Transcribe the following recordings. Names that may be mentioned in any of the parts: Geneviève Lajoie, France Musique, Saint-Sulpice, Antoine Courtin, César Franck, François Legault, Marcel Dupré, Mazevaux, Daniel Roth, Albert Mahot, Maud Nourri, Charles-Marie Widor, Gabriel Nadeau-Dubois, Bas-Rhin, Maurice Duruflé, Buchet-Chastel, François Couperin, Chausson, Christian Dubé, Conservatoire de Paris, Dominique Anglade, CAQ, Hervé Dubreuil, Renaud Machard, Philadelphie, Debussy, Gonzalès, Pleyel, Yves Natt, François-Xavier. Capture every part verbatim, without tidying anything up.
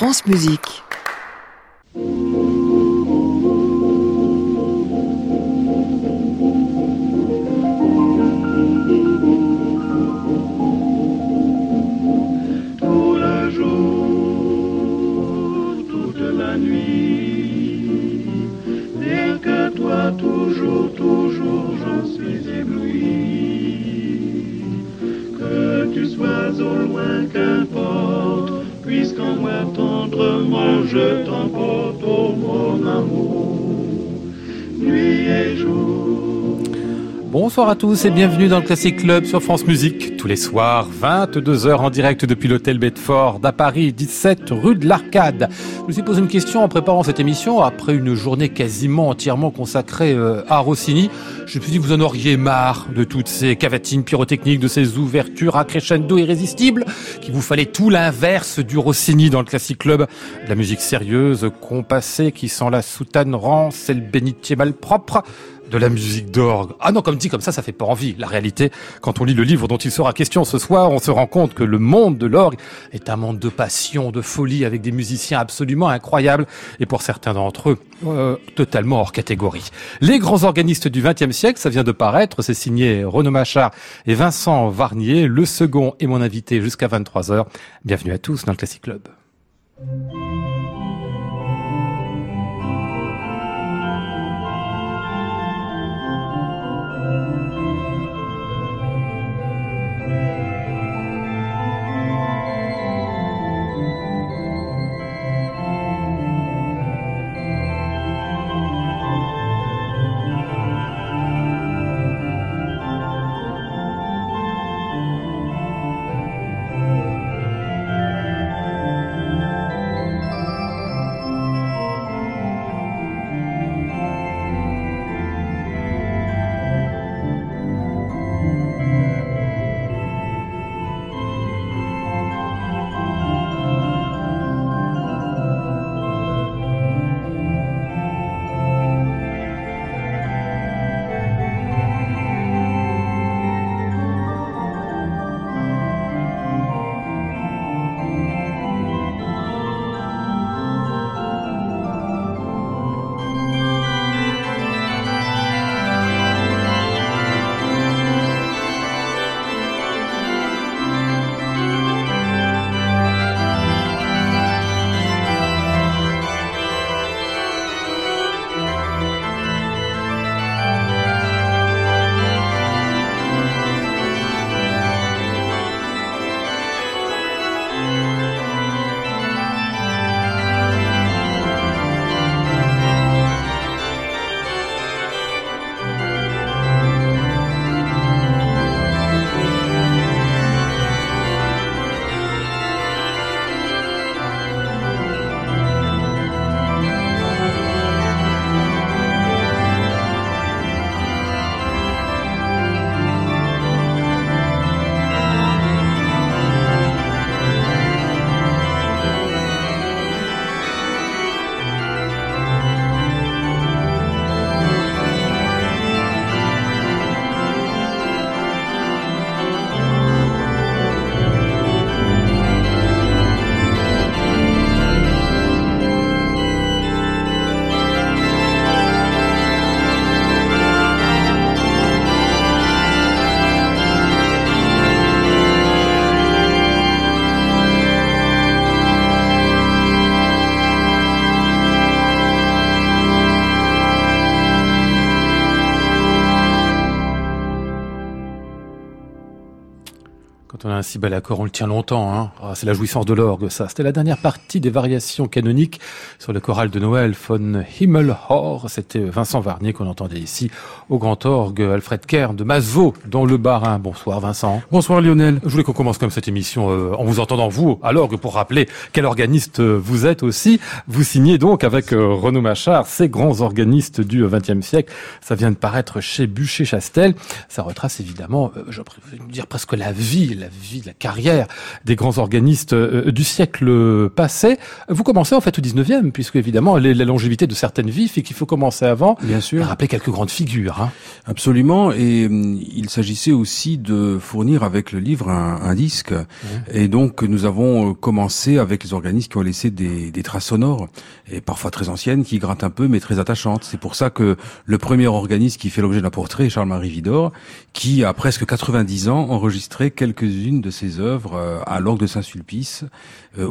France Musique. Toujours, toujours, j'en suis ébloui. Que tu sois au loin, qu'importe, puisqu'en moi tendrement je t'emporte, ô mon amour, nuit et jour. Bonsoir à tous et bienvenue dans le Classic Club sur France Musique. Tous les soirs, vingt-deux heures en direct depuis l'hôtel Bedford à Paris, dix-sept rue de l'Arcade. Je me suis posé une question en préparant cette émission. Après une journée quasiment entièrement consacrée à Rossini, je me suis dit que vous en auriez marre de toutes ces cavatines pyrotechniques, de ces ouvertures à crescendo irrésistibles, qu'il vous fallait tout l'inverse du Rossini dans le Classic Club. De la musique sérieuse, compassée, qui sent la soutane rance et le bénitier malpropre. De la musique d'orgue. Ah non, comme dit comme ça, ça fait pas envie. La réalité, quand on lit le livre dont il sera question ce soir, on se rend compte que le monde de l'orgue est un monde de passion, de folie, avec des musiciens absolument incroyables, et pour certains d'entre eux, euh, totalement hors catégorie. Les grands organistes du XXe siècle, ça vient de paraître, c'est signé Renaud Machard et Vincent Warnier. Le second est mon invité jusqu'à vingt-trois heures. Bienvenue à tous dans le Classic Club. Un si bel accord, on le tient longtemps, hein. Ah, c'est la jouissance de l'orgue, ça. C'était la dernière partie des variations canoniques sur le choral de Noël, Vom Himmel hoch. C'était Vincent Warnier qu'on entendait ici au grand orgue Alfred Kerr de Mazevaux dans le Bas-Rhin. Bonsoir Vincent. Bonsoir Lionel. Je voulais qu'on commence comme cette émission euh, en vous entendant vous à l'orgue pour rappeler quel organiste vous êtes aussi. Vous signez donc avec euh, Renaud Machard, ces grands organistes du XXe siècle. Ça vient de paraître chez Buchet-Chastel. Ça retrace évidemment, euh, je veux dire presque la vie, la vie vie, de la carrière des grands organistes euh, du siècle passé. Vous commencez en fait au dix-neuvième, puisque évidemment les, la longévité de certaines vies fait qu'il faut commencer avant. Bien sûr. Rappeler quelques grandes figures. Hein. Absolument. Et hum, il s'agissait aussi de fournir avec le livre un, un disque. Mmh. Et donc nous avons commencé avec les organistes qui ont laissé des, des traces sonores, et parfois très anciennes, qui grattent un peu, mais très attachantes. C'est pour ça que le premier organiste qui fait l'objet d'un portrait est Charles-Marie Widor, qui a presque quatre-vingt-dix ans enregistré quelques-unes de ses œuvres à l'orgue de Saint-Sulpice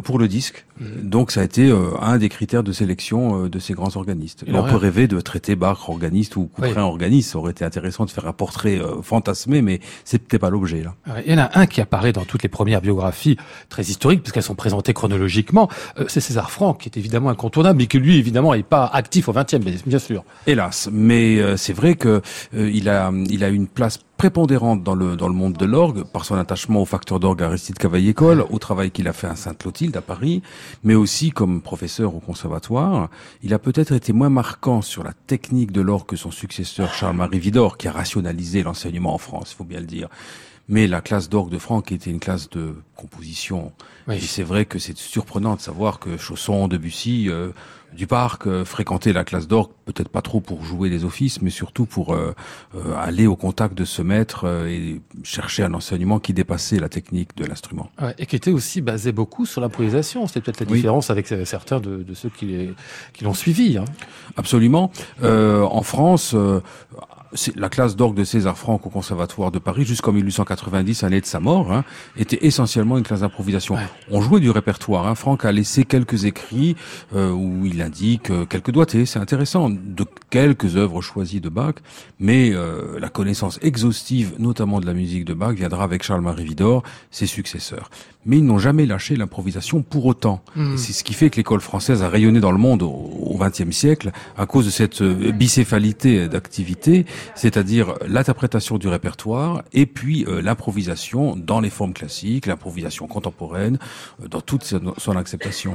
pour le disque. Donc ça a été un des critères de sélection de ces grands organistes. On peut rêver de traiter Bach organiste ou Couperin oui. organiste. Ça aurait été intéressant de faire un portrait fantasmé, mais c'était pas l'objet là. Il y en a un qui apparaît dans toutes les premières biographies très historiques, puisqu'elles sont présentées chronologiquement. C'est César Franck, qui est évidemment incontournable, mais qui lui évidemment n'est pas actif au vingtième, bien sûr. Hélas, mais c'est vrai que il a il a une place prépondérante dans le dans le monde de l'orgue par son attachement au facteur d'orgue Aristide Cavaillé-Coll, au travail qu'il a fait à Sainte-Clotilde à Paris, mais aussi comme professeur au conservatoire. Il a peut-être été moins marquant sur la technique de l'orgue que son successeur Charles-Marie Widor, qui a rationalisé l'enseignement en France, il faut bien le dire. Mais la classe d'orgue de Franck était une classe de composition. Oui. Et c'est vrai que c'est surprenant de savoir que Chausson, Debussy, euh, Duparc euh, fréquentaient la classe d'orgue, peut-être pas trop pour jouer les offices, mais surtout pour euh, euh, aller au contact de ce maître euh, et chercher un enseignement qui dépassait la technique de l'instrument. Ouais, et qui était aussi basé beaucoup sur l'improvisation. C'était peut-être la oui. différence avec certains de, de ceux qui, les, qui l'ont suivi. Hein. Absolument. Euh, en France... Euh, C'est la classe d'orgue de César Franck au Conservatoire de Paris, jusqu'en mille huit cent quatre-vingt-dix, année de sa mort, hein, était essentiellement une classe d'improvisation. Ouais. On jouait du répertoire. Hein. Franck a laissé quelques écrits euh, où il indique euh, quelques doigtés, c'est intéressant, de quelques œuvres choisies de Bach, mais euh, la connaissance exhaustive, notamment de la musique de Bach, viendra avec Charles-Marie Widor, ses successeurs. Mais ils n'ont jamais lâché l'improvisation pour autant. Mmh. Et c'est ce qui fait que l'école française a rayonné dans le monde au XXe siècle à cause de cette euh, bicéphalité d'activité, c'est-à-dire l'interprétation du répertoire et puis euh, l'improvisation dans les formes classiques, l'improvisation contemporaine, euh, dans toute son, son acceptation.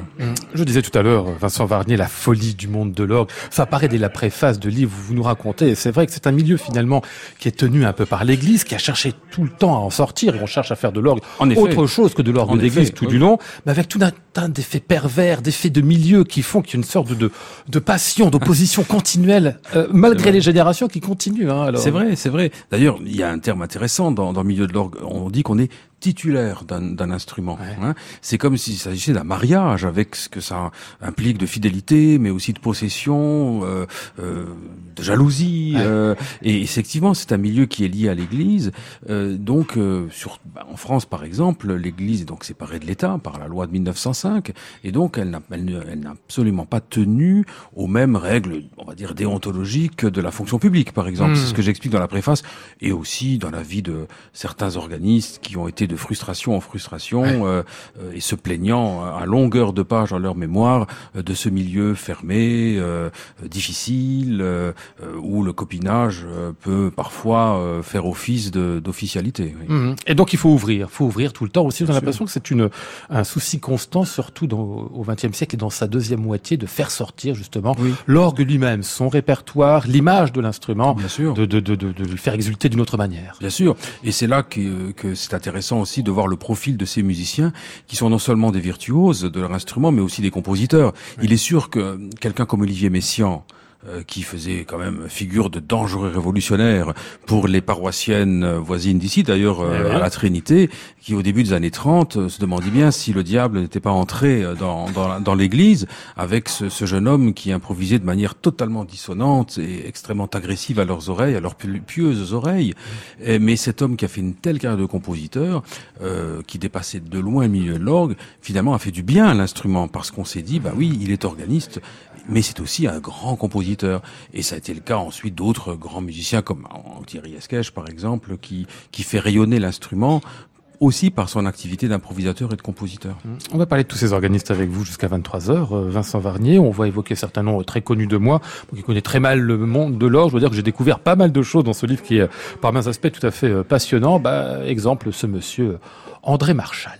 Je disais tout à l'heure, Vincent Warnier, la folie du monde de l'orgue, ça apparaît dès la préface de livre où vous nous racontez, et c'est vrai que c'est un milieu finalement qui est tenu un peu par l'Église, qui a cherché tout le temps à en sortir, et on cherche à faire de l'orgue en effet, autre chose que de l'orgue en d'Église effet, tout oui. du long, mais avec tout un tas d'effets pervers, d'effets de milieu qui font qu'il y a une sorte de, de passion, d'opposition continuelle, euh, malgré les générations qui continuent. Hein, alors. C'est vrai, c'est vrai. D'ailleurs, il y a un terme intéressant dans, dans le milieu de l'orgue. On dit qu'on est titulaire d'un, d'un instrument. Ouais. Hein. C'est comme s'il s'agissait d'un mariage, avec ce que ça implique de fidélité, mais aussi de possession, euh, euh, de jalousie. Ouais. Euh, et effectivement, c'est un milieu qui est lié à l'Église. Euh, donc, euh, sur, bah, en France, par exemple, l'Église est donc séparée de l'État par la loi de mille neuf cent cinq, et donc elle n'a, elle, elle n'a absolument pas tenu aux mêmes règles, on va dire déontologiques, de la fonction publique, par exemple. Exemple. C'est ce que j'explique dans la préface et aussi dans la vie de certains organistes qui ont été de frustration en frustration ouais. euh, et se plaignant à longueur de page dans leur mémoire euh, de ce milieu fermé, euh, difficile, euh, où le copinage peut parfois euh, faire office de, d'officialité. Oui. Mmh. Et donc il faut ouvrir, faut ouvrir tout le temps aussi. Bien on a sûr. L'impression que c'est une, un souci constant, surtout dans, au XXe siècle et dans sa deuxième moitié, de faire sortir justement oui. l'orgue lui-même, son répertoire, l'image de l'instrument. Bien Bien sûr. De, de, de, de le faire exulter d'une autre manière. Bien sûr. Et c'est là que, que c'est intéressant aussi de voir le profil de ces musiciens qui sont non seulement des virtuoses de leur instrument, mais aussi des compositeurs. Oui. Il est sûr que quelqu'un comme Olivier Messiaen, qui faisait quand même figure de dangereux révolutionnaire pour les paroissiennes voisines d'ici, d'ailleurs euh, à la Trinité, qui au début des années trente se demandait bien si le diable n'était pas entré dans, dans, dans l'église avec ce, ce jeune homme qui improvisait de manière totalement dissonante et extrêmement agressive à leurs oreilles, à leurs pieuses oreilles. Et, mais cet homme qui a fait une telle carrière de compositeur, euh, qui dépassait de loin le milieu de l'orgue, finalement a fait du bien à l'instrument parce qu'on s'est dit, bah oui, il est organiste, mais c'est aussi un grand compositeur. Et ça a été le cas ensuite d'autres grands musiciens comme Thierry Escaich par exemple, qui, qui fait rayonner l'instrument aussi par son activité d'improvisateur et de compositeur. On va parler de tous ces organistes avec vous jusqu'à vingt-trois heures. Vincent Warnier, on va évoquer certains noms très connus de moi, qui connaît très mal le monde de l'orgue. Je dois dire que j'ai découvert pas mal de choses dans ce livre qui est par maints aspects tout à fait passionnant. Bah, exemple, ce monsieur André Marchal.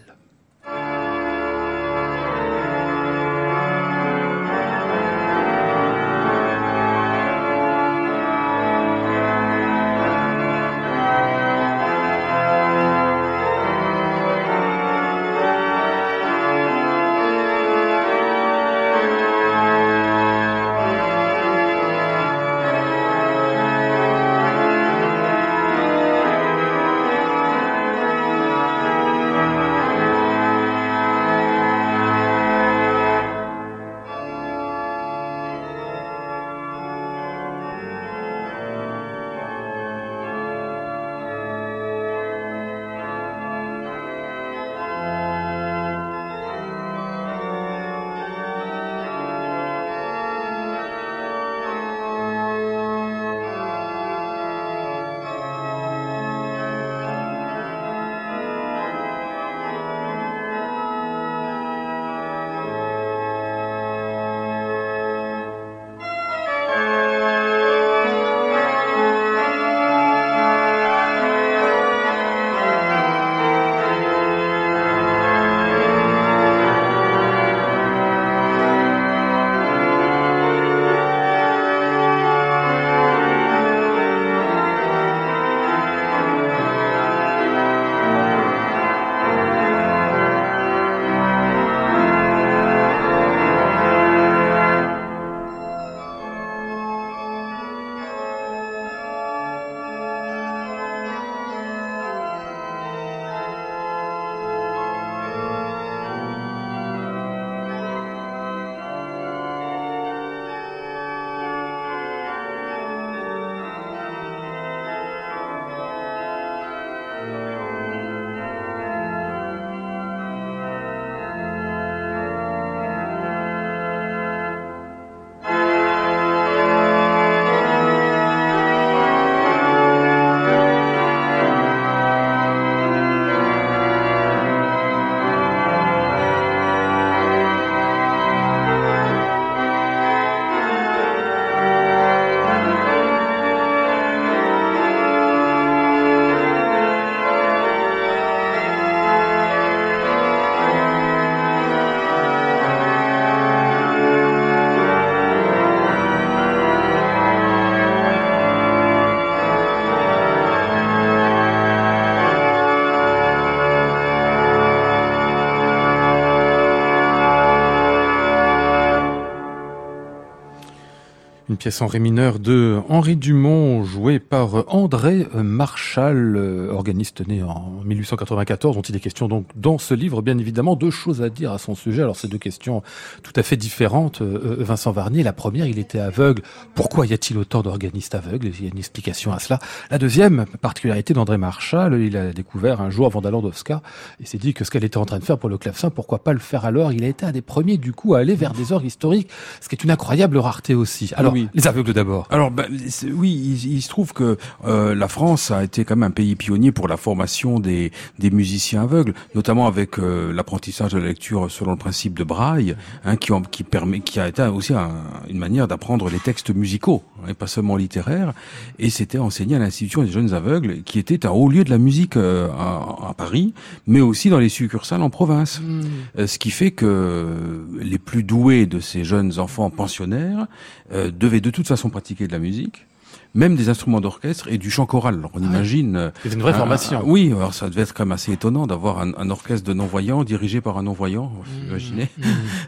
une pièce en ré mineur de Henri Dumont, jouée par André Marchal, organiste né en mille huit cent quatre-vingt-quatorze, dont il est question donc dans ce livre, bien évidemment, deux choses à dire à son sujet. Alors, c'est deux questions tout à fait différentes, Vincent Warnier. La première, il était aveugle. Pourquoi y a-t-il autant d'organistes aveugles? Il y a une explication à cela. La deuxième particularité d'André Marchal, il a découvert un jour Wanda Landowska et s'est dit que ce qu'elle était en train de faire pour le clavecin, pourquoi pas le faire alors? Il a été un des premiers, du coup, à aller vers des orgues historiques, ce qui est une incroyable rareté aussi. Alors, oui. Les aveugles d'abord. Alors, bah, oui, il, il se trouve que euh, la France a été quand même un pays pionnier pour la formation des, des musiciens aveugles, notamment avec euh, l'apprentissage de la lecture selon le principe de Braille, hein, qui, qui, permet, qui a été aussi un, une manière d'apprendre les textes musicaux, et pas seulement littéraires, et c'était enseigné à l'Institution des jeunes aveugles, qui était un haut lieu de la musique euh, à, à Paris, mais aussi dans les succursales en province. Mmh. Euh, ce qui fait que les plus doués de ces jeunes enfants pensionnaires euh, devaient de toute façon pratiquer de la musique, même des instruments d'orchestre et du chant choral. Alors on ah, imagine... C'est une vraie un, formation. Un, oui, alors ça devait être quand même assez étonnant d'avoir un, un orchestre de non-voyants dirigé par un non-voyant, vous mmh, imaginez. Mmh.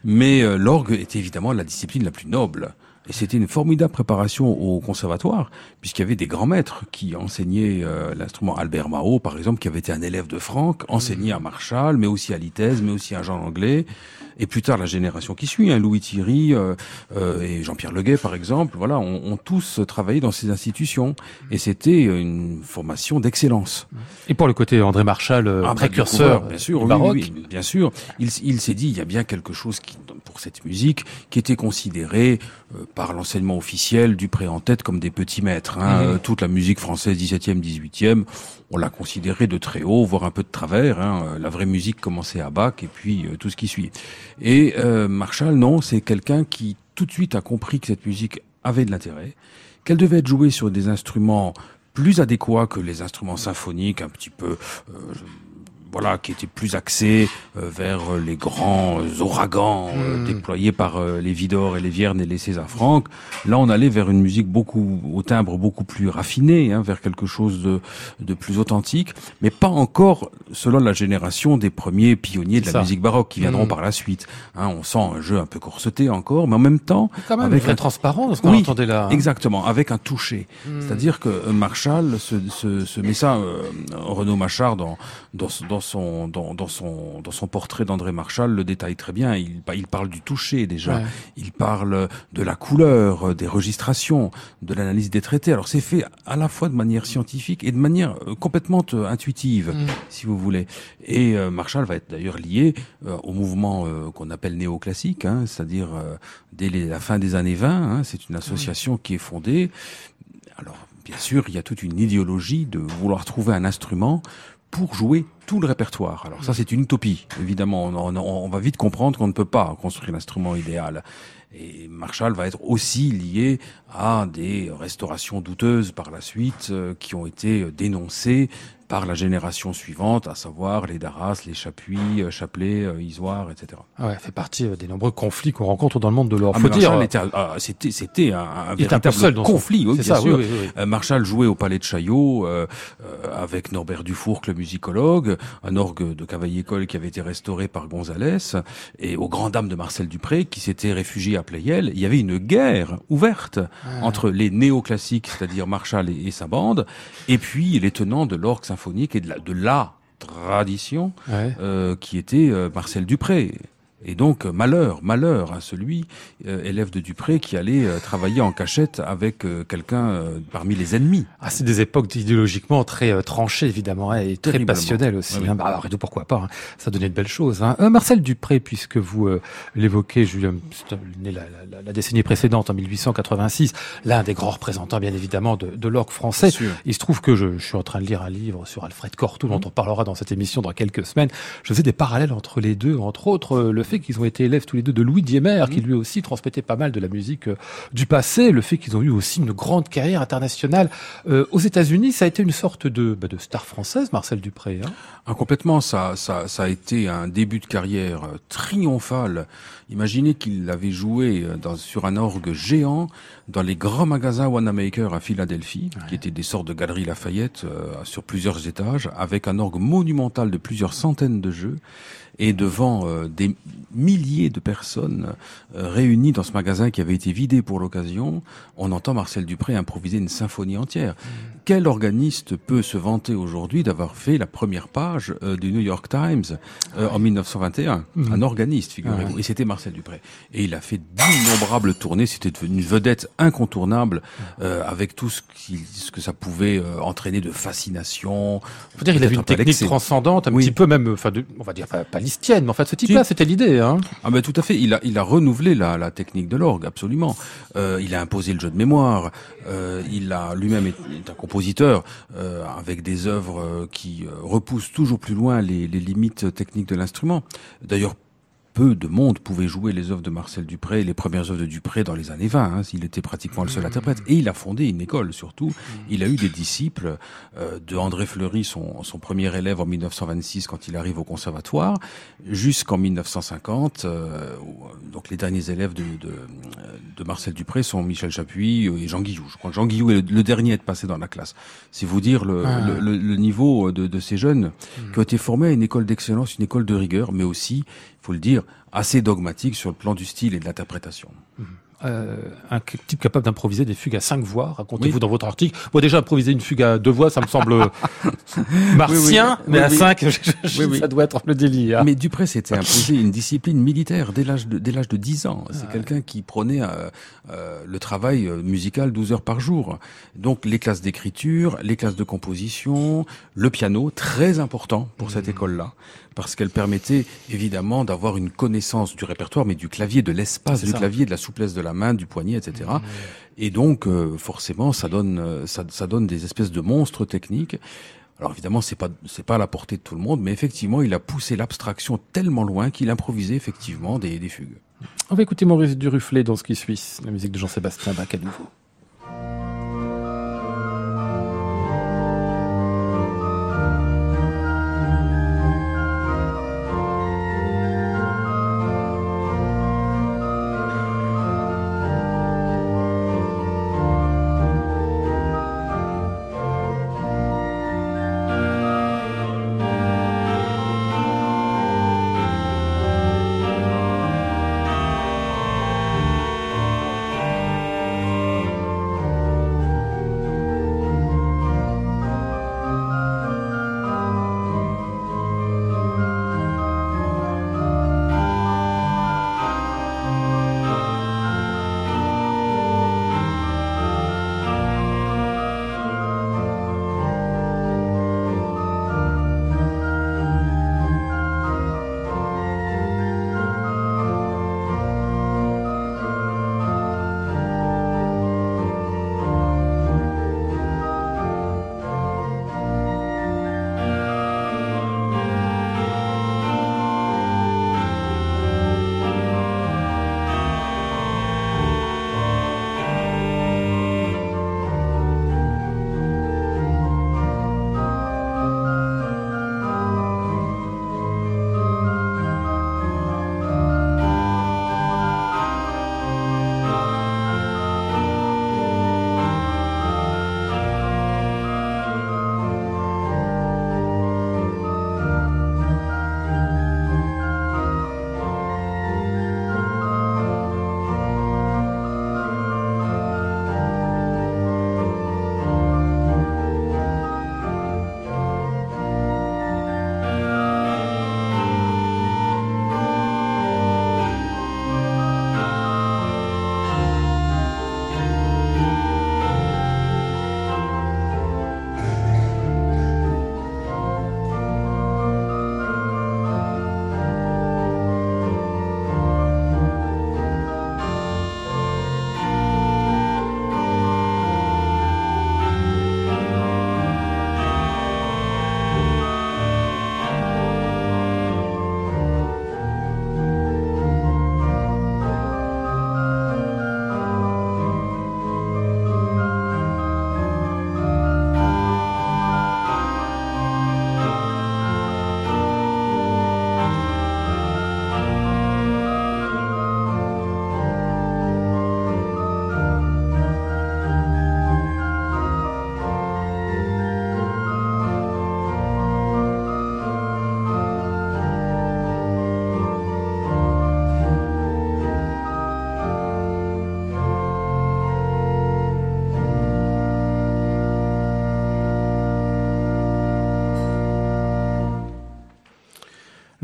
Mais euh, l'orgue était évidemment la discipline la plus noble. Et c'était une formidable préparation au conservatoire, puisqu'il y avait des grands maîtres qui enseignaient euh, l'instrument. Albert Mahot, par exemple, qui avait été un élève de Franck, enseigné à Marchal, mais aussi à Litaize, mais aussi à Jean Langlais. Et plus tard, la génération qui suit, hein, Louis Thierry euh, euh, et Jean-Pierre Leguet, par exemple, voilà, ont, ont tous travaillé dans ces institutions. Et c'était une formation d'excellence. Et pour le côté André Marchal, euh, ah, précurseur bah, bien sûr, du baroque. Oui, oui, bien sûr. Il, il s'est dit, il y a bien quelque chose qui, pour cette musique qui était considérée... Euh, par l'enseignement officiel, Dupré en tête, comme des petits maîtres. Hein. Mmh. Toute la musique française dix-septième, dix-huitième, on l'a considérée de très haut, voire un peu de travers. Hein. La vraie musique commençait à Bach et puis euh, tout ce qui suit. Et euh, Marchal, non, c'est quelqu'un qui tout de suite a compris que cette musique avait de l'intérêt, qu'elle devait être jouée sur des instruments plus adéquats que les instruments symphoniques, un petit peu... Euh, Voilà, qui était plus axé euh, vers euh, les grands euh, ouragans euh, mmh. déployés par euh, les Widor et les Vierne et les César Franck. Là, on allait vers une musique beaucoup au timbre beaucoup plus raffiné, hein, vers quelque chose de, de plus authentique, mais pas encore selon la génération des premiers pionniers de la musique baroque qui viendront mmh. par la suite. Hein, on sent un jeu un peu corseté encore, mais en même temps quand même, avec très un... transparent, ce qu'on oui, entendait là. Hein. Exactement, avec un toucher. Mmh. C'est-à-dire que Marchal se, se, se met ça, euh, Renaud Machard dans dans, dans Son, dans, dans, son, dans son portrait d'André Marchal le détaille très bien, il, il parle du toucher déjà, ouais. Il parle de la couleur, des registrations, de l'analyse des traités, alors c'est fait à la fois de manière scientifique et de manière complètement intuitive, mmh. si vous voulez, et euh, Marchal va être d'ailleurs lié euh, au mouvement euh, qu'on appelle néoclassique, hein, c'est-à-dire euh, dès les, la fin des années vingt, hein, c'est une association mmh. qui est fondée, alors bien sûr il y a toute une idéologie de vouloir trouver un instrument pour jouer tout le répertoire. Alors ça, c'est une utopie, évidemment. On, on, on va vite comprendre qu'on ne peut pas construire l'instrument idéal. Et Marchal va être aussi lié à des restaurations douteuses par la suite euh, qui ont été dénoncées par la génération suivante, à savoir les Darras, les Chapuis, euh, Chapelet, euh, Isoire, et cetera. Ah ouais, ça fait partie des nombreux conflits qu'on rencontre dans le monde de l'or. Ah, faut dire, était, ah, c'était, c'était un, un véritable un dans conflit, son... oui, bien ça, sûr. Oui, oui, oui. Euh, Marchal jouait au Palais de Chaillot euh, euh, avec Norbert Dufourcq, le musicologue, un orgue de Cavaillé-Coll qui avait été restauré par Gonzalès, et aux grandes dames de Marcel Dupré qui s'était réfugié à Pleyel. Il y avait une guerre ouverte ah. entre les néoclassiques, c'est-à-dire Marchal et, et sa bande, et puis les tenants de l'orgue symphonique et de la, de la tradition ouais. euh, qui était euh, Marcel Dupré. Et donc, malheur, malheur à celui, euh, élève de Dupré, qui allait euh, travailler en cachette avec euh, quelqu'un euh, parmi les ennemis. Ah, c'est des époques idéologiquement très euh, tranchées, évidemment, hein, et très passionnelles aussi. Oui. Hein. Bah, alors, et tout, pourquoi pas, hein. Ça donnait de belles choses. Hein. Euh, Marcel Dupré, puisque vous euh, l'évoquez, Julien, la, la, la, la décennie précédente, en mille huit cent quatre-vingt-six, l'un des grands représentants, bien évidemment, de, de l'orgue français. Il se trouve que je, je suis en train de lire un livre sur Alfred Cortot, mmh. dont on parlera dans cette émission dans quelques semaines. Je faisais des parallèles entre les deux, entre autres, euh, le fait qu'ils ont été élèves tous les deux de Louis Diemer, mmh. qui lui aussi transmettait pas mal de la musique euh, du passé, le fait qu'ils ont eu aussi une grande carrière internationale euh, aux États-Unis, ça a été une sorte de, bah, de star française, Marcel Dupré. Hein. Ah, complètement, ça, ça, ça a été un début de carrière euh, triomphal. Imaginez qu'il avait joué dans, sur un orgue géant dans les grands magasins Wanamaker à Philadelphie, ouais. qui étaient des sortes de galeries Lafayette euh, sur plusieurs étages, avec un orgue monumental de plusieurs centaines de jeux, et devant euh, des milliers de personnes euh, réunies dans ce magasin qui avait été vidé pour l'occasion, on entend Marcel Dupré improviser une symphonie entière. Mmh. Quel organiste peut se vanter aujourd'hui d'avoir fait la première page euh, du New York Times euh, ah oui. en mille neuf cent vingt et un? Mmh. Un organiste, figurez-vous. Ah oui. Et c'était Marcel Dupré. Et il a fait d'innombrables tournées. C'était devenu une vedette incontournable euh, avec tout ce, qui, ce que ça pouvait euh, entraîner de fascination. Faut dire, il avait une technique transcendante, un oui. petit peu même, enfin, de, on va dire pas, pas listienne, mais enfin, ce type-là, c'était l'idée, hein. Ah ben tout à fait. Il a, il a renouvelé la, la technique de l'orgue, absolument. Euh, il a imposé le jeu de mémoire. Euh, il a lui-même est, est un compositeur euh, avec des œuvres qui repoussent toujours plus loin les, les limites techniques de l'instrument. D'ailleurs, peu de monde pouvait jouer les œuvres de Marcel Dupré, les premières œuvres de Dupré dans les années vingt. Hein, il était pratiquement le seul interprète. Et il a fondé une école, surtout. Il a eu des disciples euh, de André Fleury, son, son premier élève en mille neuf cent vingt-six, quand il arrive au conservatoire, jusqu'en mille neuf cent cinquante. Euh, donc les derniers élèves de, de, de Marcel Dupré sont Michel Chapuis et Jean Guillou. Je crois que Jean Guillou est le, le dernier à être passé dans la classe. C'est vous dire le, ah. le, le, le niveau de, de ces jeunes qui ont été formés à une école d'excellence, une école de rigueur, mais aussi, il faut le dire, assez dogmatique sur le plan du style et de l'interprétation. Mmh. Euh, un type capable d'improviser des fugues à cinq voix, racontez-vous oui. dans votre article. Moi, déjà, improviser une fugue à deux voix, ça me semble martien, oui, oui. mais oui, à oui. cinq, je, je, oui, oui. ça doit être le délire. Mais Dupré s'était imposé une discipline militaire dès l'âge de, dès l'âge de dix ans. C'est ah, quelqu'un ouais. qui prenait euh, euh, le travail musical douze heures par jour. Donc, les classes d'écriture, les classes de composition, le piano, très important pour mmh. cette école-là. Parce qu'elle permettait évidemment d'avoir une connaissance du répertoire, mais du clavier, de l'espace du clavier, de la souplesse de la main, du poignet, et cetera. Mmh. Et donc, euh, forcément, ça donne, ça, ça donne des espèces de monstres techniques. Alors évidemment, c'est pas c'est pas à la portée de tout le monde, mais effectivement, il a poussé l'abstraction tellement loin qu'il improvisait effectivement des, des fugues. On va écouter Maurice Duruflé dans ce qui suit, la musique de Jean-Sébastien Bach à nouveau.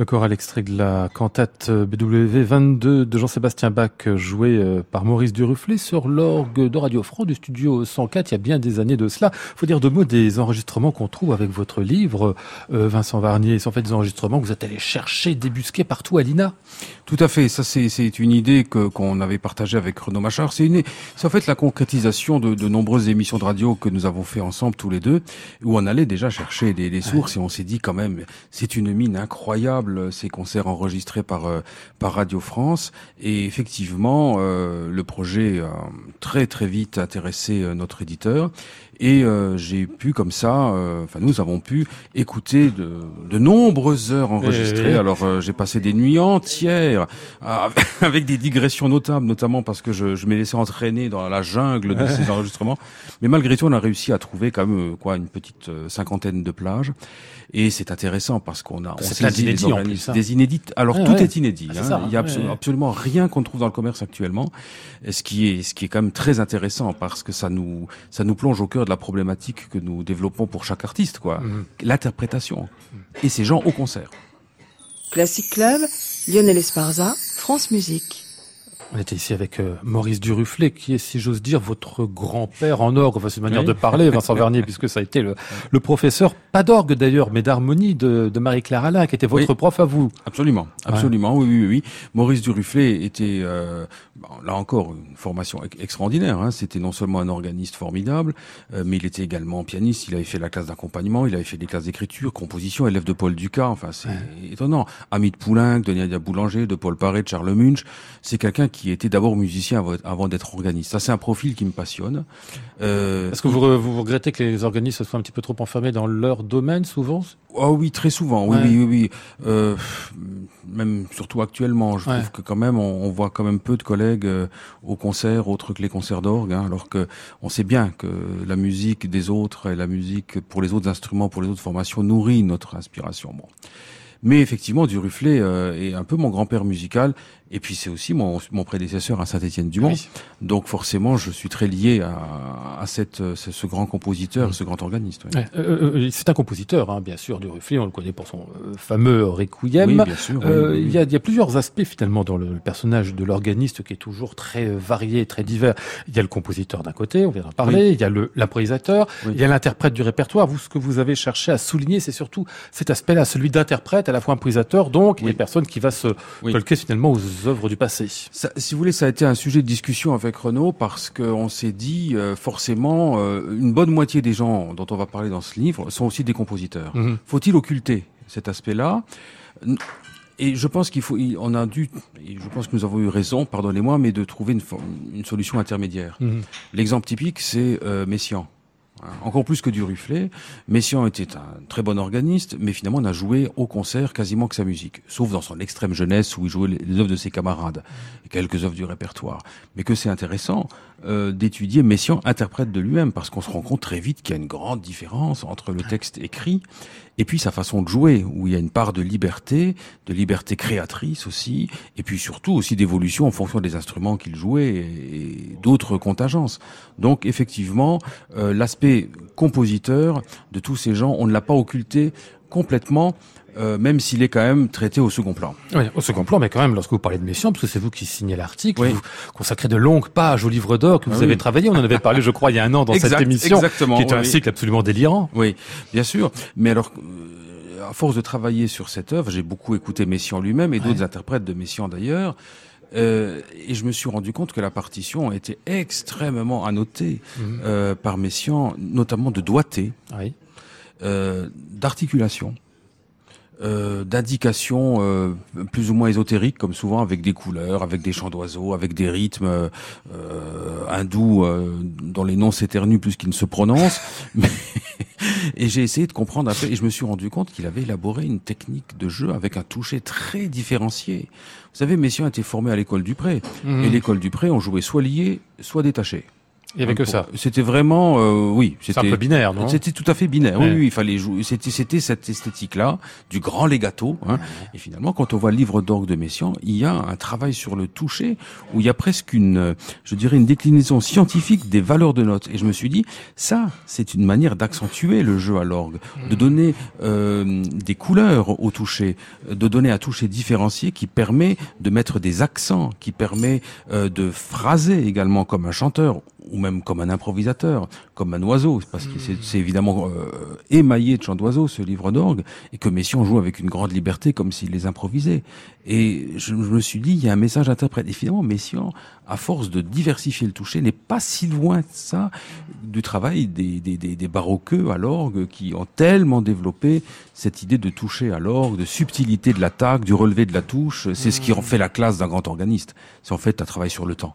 Le choral extrait de la cantate B W vingt-deux de Jean-Sébastien Bach, joué par Maurice Duruflé sur l'orgue de Radio France du studio cent quatre, il y a bien des années de cela. Il faut dire deux mots des enregistrements qu'on trouve avec votre livre, euh, Vincent Warnier. C'est en fait des enregistrements que vous êtes allé chercher, débusquer partout à l'I N A. Tout à fait, ça c'est, c'est une idée que, qu'on avait partagée avec Renaud Machard. C'est, une, c'est en fait la concrétisation de, de nombreuses émissions de radio que nous avons fait ensemble tous les deux, où on allait déjà chercher des, des sources, ouais. Et on s'est dit quand même, c'est une mine incroyable, ces concerts enregistrés par euh, par Radio France. Et effectivement, euh, le projet a euh, très très vite intéressé euh, notre éditeur. Et euh, j'ai pu comme ça, enfin euh, nous avons pu écouter de, de nombreuses heures enregistrées. Et... Alors euh, j'ai passé des nuits entières à, avec des digressions notables, notamment parce que je, je m'ai laissé entraîner dans la jungle de ces enregistrements. Mais malgré tout, on a réussi à trouver quand même quoi une petite euh, cinquantaine de plages. Et c'est intéressant parce qu'on a on c'est saisit des organismes, hein. Des inédits. Alors ouais, tout ouais. est inédit. Ah, hein. Ça, il y a ouais, absolu- ouais. absolument rien qu'on trouve dans le commerce actuellement. Et ce qui est ce qui est quand même très intéressant parce que ça nous ça nous plonge au cœur de la problématique que nous développons pour chaque artiste, quoi. Mmh. L'interprétation. Et ces gens au concert. Classic Club, Lionel Esparza, France Musique. On était ici avec euh, Maurice Duruflé, qui est, si j'ose dire, votre grand-père en orgue. Enfin, c'est une manière oui. de parler, Vincent Warnier, puisque ça a été le, le professeur, pas d'orgue d'ailleurs, mais d'harmonie de, de Marie-Claire Alain, qui était votre oui. prof à vous. Absolument, absolument, ouais. oui, oui, oui. Maurice Duruflé était, euh, là encore, une formation extraordinaire. Hein. C'était non seulement un organiste formidable, euh, mais il était également pianiste. Il avait fait la classe d'accompagnement, il avait fait des classes d'écriture, composition, élève de Paul Ducas. Enfin, c'est ouais. étonnant. Ami de Poulenc, de Nadia Boulanger, de Paul Paré, de Charles Munch. C'est quelqu'un qui qui était d'abord musicien avant d'être organiste. Ça, c'est un profil qui me passionne. Euh, Est-ce que vous, vous regrettez que les organistes soient un petit peu trop enfermés dans leur domaine, souvent ? Ah oh oui, très souvent. Oui, ouais. oui, oui. oui. Euh, même surtout actuellement, je ouais. trouve que quand même, on, on voit quand même peu de collègues euh, au concert, autres que les concerts d'orgue, hein, alors que on sait bien que la musique des autres et la musique pour les autres instruments, pour les autres formations, nourrit notre inspiration. Bon. Mais effectivement, Duruflé euh, est un peu mon grand-père musical. Et puis c'est aussi mon, mon prédécesseur à Saint-Étienne-du-Mont. Oui. Donc forcément, je suis très lié à, à cette, ce grand compositeur, mmh. ce grand organiste. Oui. Euh, euh, c'est un compositeur, hein, bien sûr, Duruflé. On le connaît pour son euh, fameux Requiem. Oui, bien sûr. Euh, oui, oui. Il, y a, il y a plusieurs aspects finalement dans le, le personnage de l'organiste qui est toujours très varié, très divers. Il y a le compositeur d'un côté, on vient d'en parler. Oui. Il y a le, l'improvisateur. Oui. Il y a l'interprète du répertoire. Vous, ce que vous avez cherché à souligner, c'est surtout cet aspect-là, celui d'interprète, à la fois improvisateur, donc, oui. et personne qui va se oui. colquer finalement aux œuvres du passé. Ça, si vous voulez, ça a été un sujet de discussion avec Renaud parce qu'on s'est dit euh, forcément euh, une bonne moitié des gens dont on va parler dans ce livre sont aussi des compositeurs. Mmh. Faut-il occulter cet aspect-là ? Et je pense qu'il faut, on a dû, et je pense que nous avons eu raison, pardonnez-moi, mais de trouver une, une solution intermédiaire. Mmh. L'exemple typique, c'est euh, Messiaen. Encore plus que Duruflé. Messiaen était un très bon organiste, mais finalement n'a joué au concert quasiment que sa musique, sauf dans son extrême jeunesse où il jouait les œuvres de ses camarades, et quelques œuvres du répertoire. Mais que c'est intéressant euh, d'étudier Messiaen interprète de lui-même, parce qu'on se rend compte très vite qu'il y a une grande différence entre le texte écrit et puis sa façon de jouer, où il y a une part de liberté, de liberté créatrice aussi, et puis surtout aussi d'évolution en fonction des instruments qu'il jouait et d'autres contingences. Donc effectivement, euh, l'aspect compositeur de tous ces gens, on ne l'a pas occulté complètement, euh, même s'il est quand même traité au second plan. Oui, au second plan, mais quand même, lorsque vous parlez de Messiaen, parce que c'est vous qui signez l'article, oui. vous consacrez de longues pages au livre d'or que vous ah, avez oui. travaillé, on en avait parlé, je crois, il y a un an dans exact, cette émission, exactement, qui est oui, un cycle absolument délirant. Oui, bien sûr, mais alors... Euh, à force de travailler sur cette œuvre, j'ai beaucoup écouté Messiaen lui-même et ouais. d'autres interprètes de Messiaen d'ailleurs, euh, et je me suis rendu compte que la partition a été extrêmement annotée mmh. euh, par Messiaen, notamment de doigté, oui. euh, d'articulation, euh, d'indications euh, plus ou moins ésotériques, comme souvent avec des couleurs, avec des chants d'oiseaux, avec des rythmes euh, hindous euh, dont les noms s'éternuent plus qu'ils ne se prononcent. Mais et j'ai essayé de comprendre un peu, et je me suis rendu compte qu'il avait élaboré une technique de jeu avec un toucher très différencié. Vous savez, Messiaen était formé à l'école Dupré, mmh. et l'école Dupré, on jouait soit lié, soit détaché. Il n'y avait que ça. C'était vraiment, euh, oui, c'était un peu binaire, non ? C'était tout à fait binaire. Ouais. Oui, oui, il fallait jouer. C'était, c'était cette esthétique-là du grand legato. Hein. Et finalement, quand on voit le livre d'orgue de Messiaen, il y a un travail sur le toucher où il y a presque une, je dirais, une déclinaison scientifique des valeurs de notes. Et je me suis dit, ça, c'est une manière d'accentuer le jeu à l'orgue, de donner euh, des couleurs au toucher, de donner un toucher différencié qui permet de mettre des accents, qui permet euh, de phraser également comme un chanteur ou même comme un improvisateur, comme un oiseau, parce que c'est, c'est évidemment euh, émaillé de chants d'oiseaux, ce livre d'orgue, et que Messiaen joue avec une grande liberté, comme s'il les improvisait. Et je, je me suis dit, il y a un message interprète. Et finalement, Messiaen, à force de diversifier le toucher, n'est pas si loin de ça, du travail des, des, des, des baroqueux à l'orgue, qui ont tellement développé cette idée de toucher à l'orgue, de subtilité de l'attaque, du relevé de la touche. C'est ce qui en fait la classe d'un grand organiste. C'est en fait un travail sur le temps.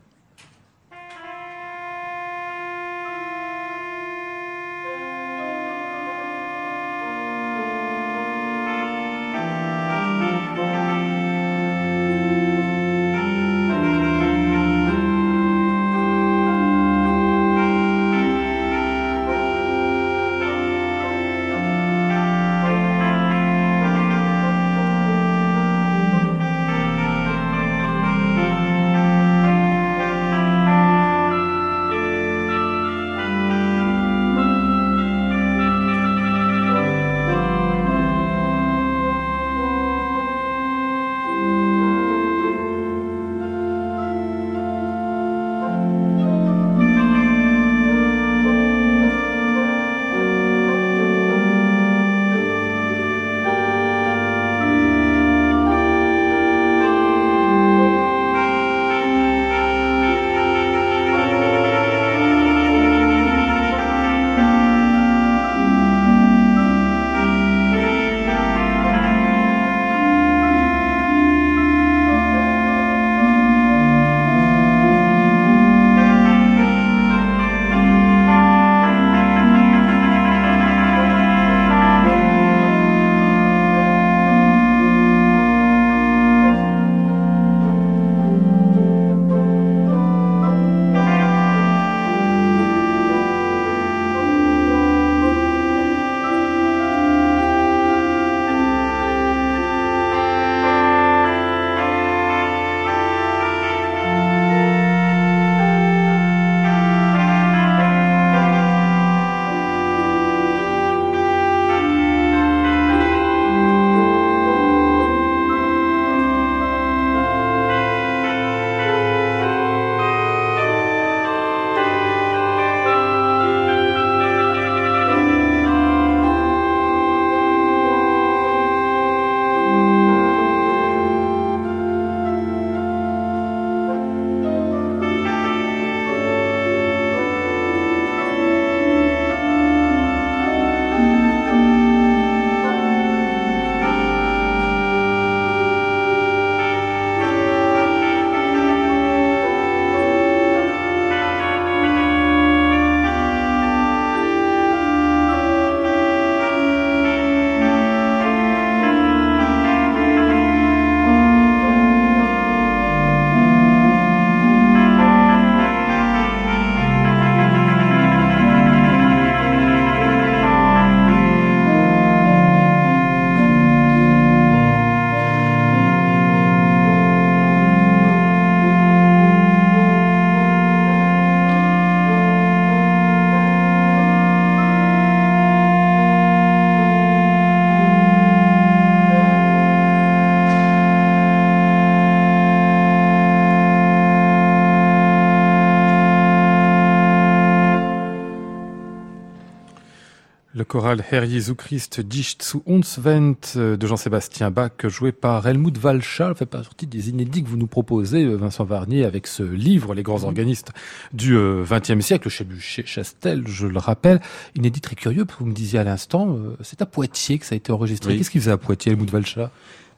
Choral Herr Jesu Christ Dich zu uns wendt de Jean-Sébastien Bach, joué par Helmut Walcha, fait partie des inédits que vous nous proposez, Vincent Warnier, avec ce livre, Les grands organistes du XXe siècle, chez Buchet-Chastel, je le rappelle. Inédit très curieux, vous me disiez à l'instant, c'est à Poitiers que ça a été enregistré. Oui. Qu'est-ce qu'il faisait à Poitiers, Helmut Walcha ?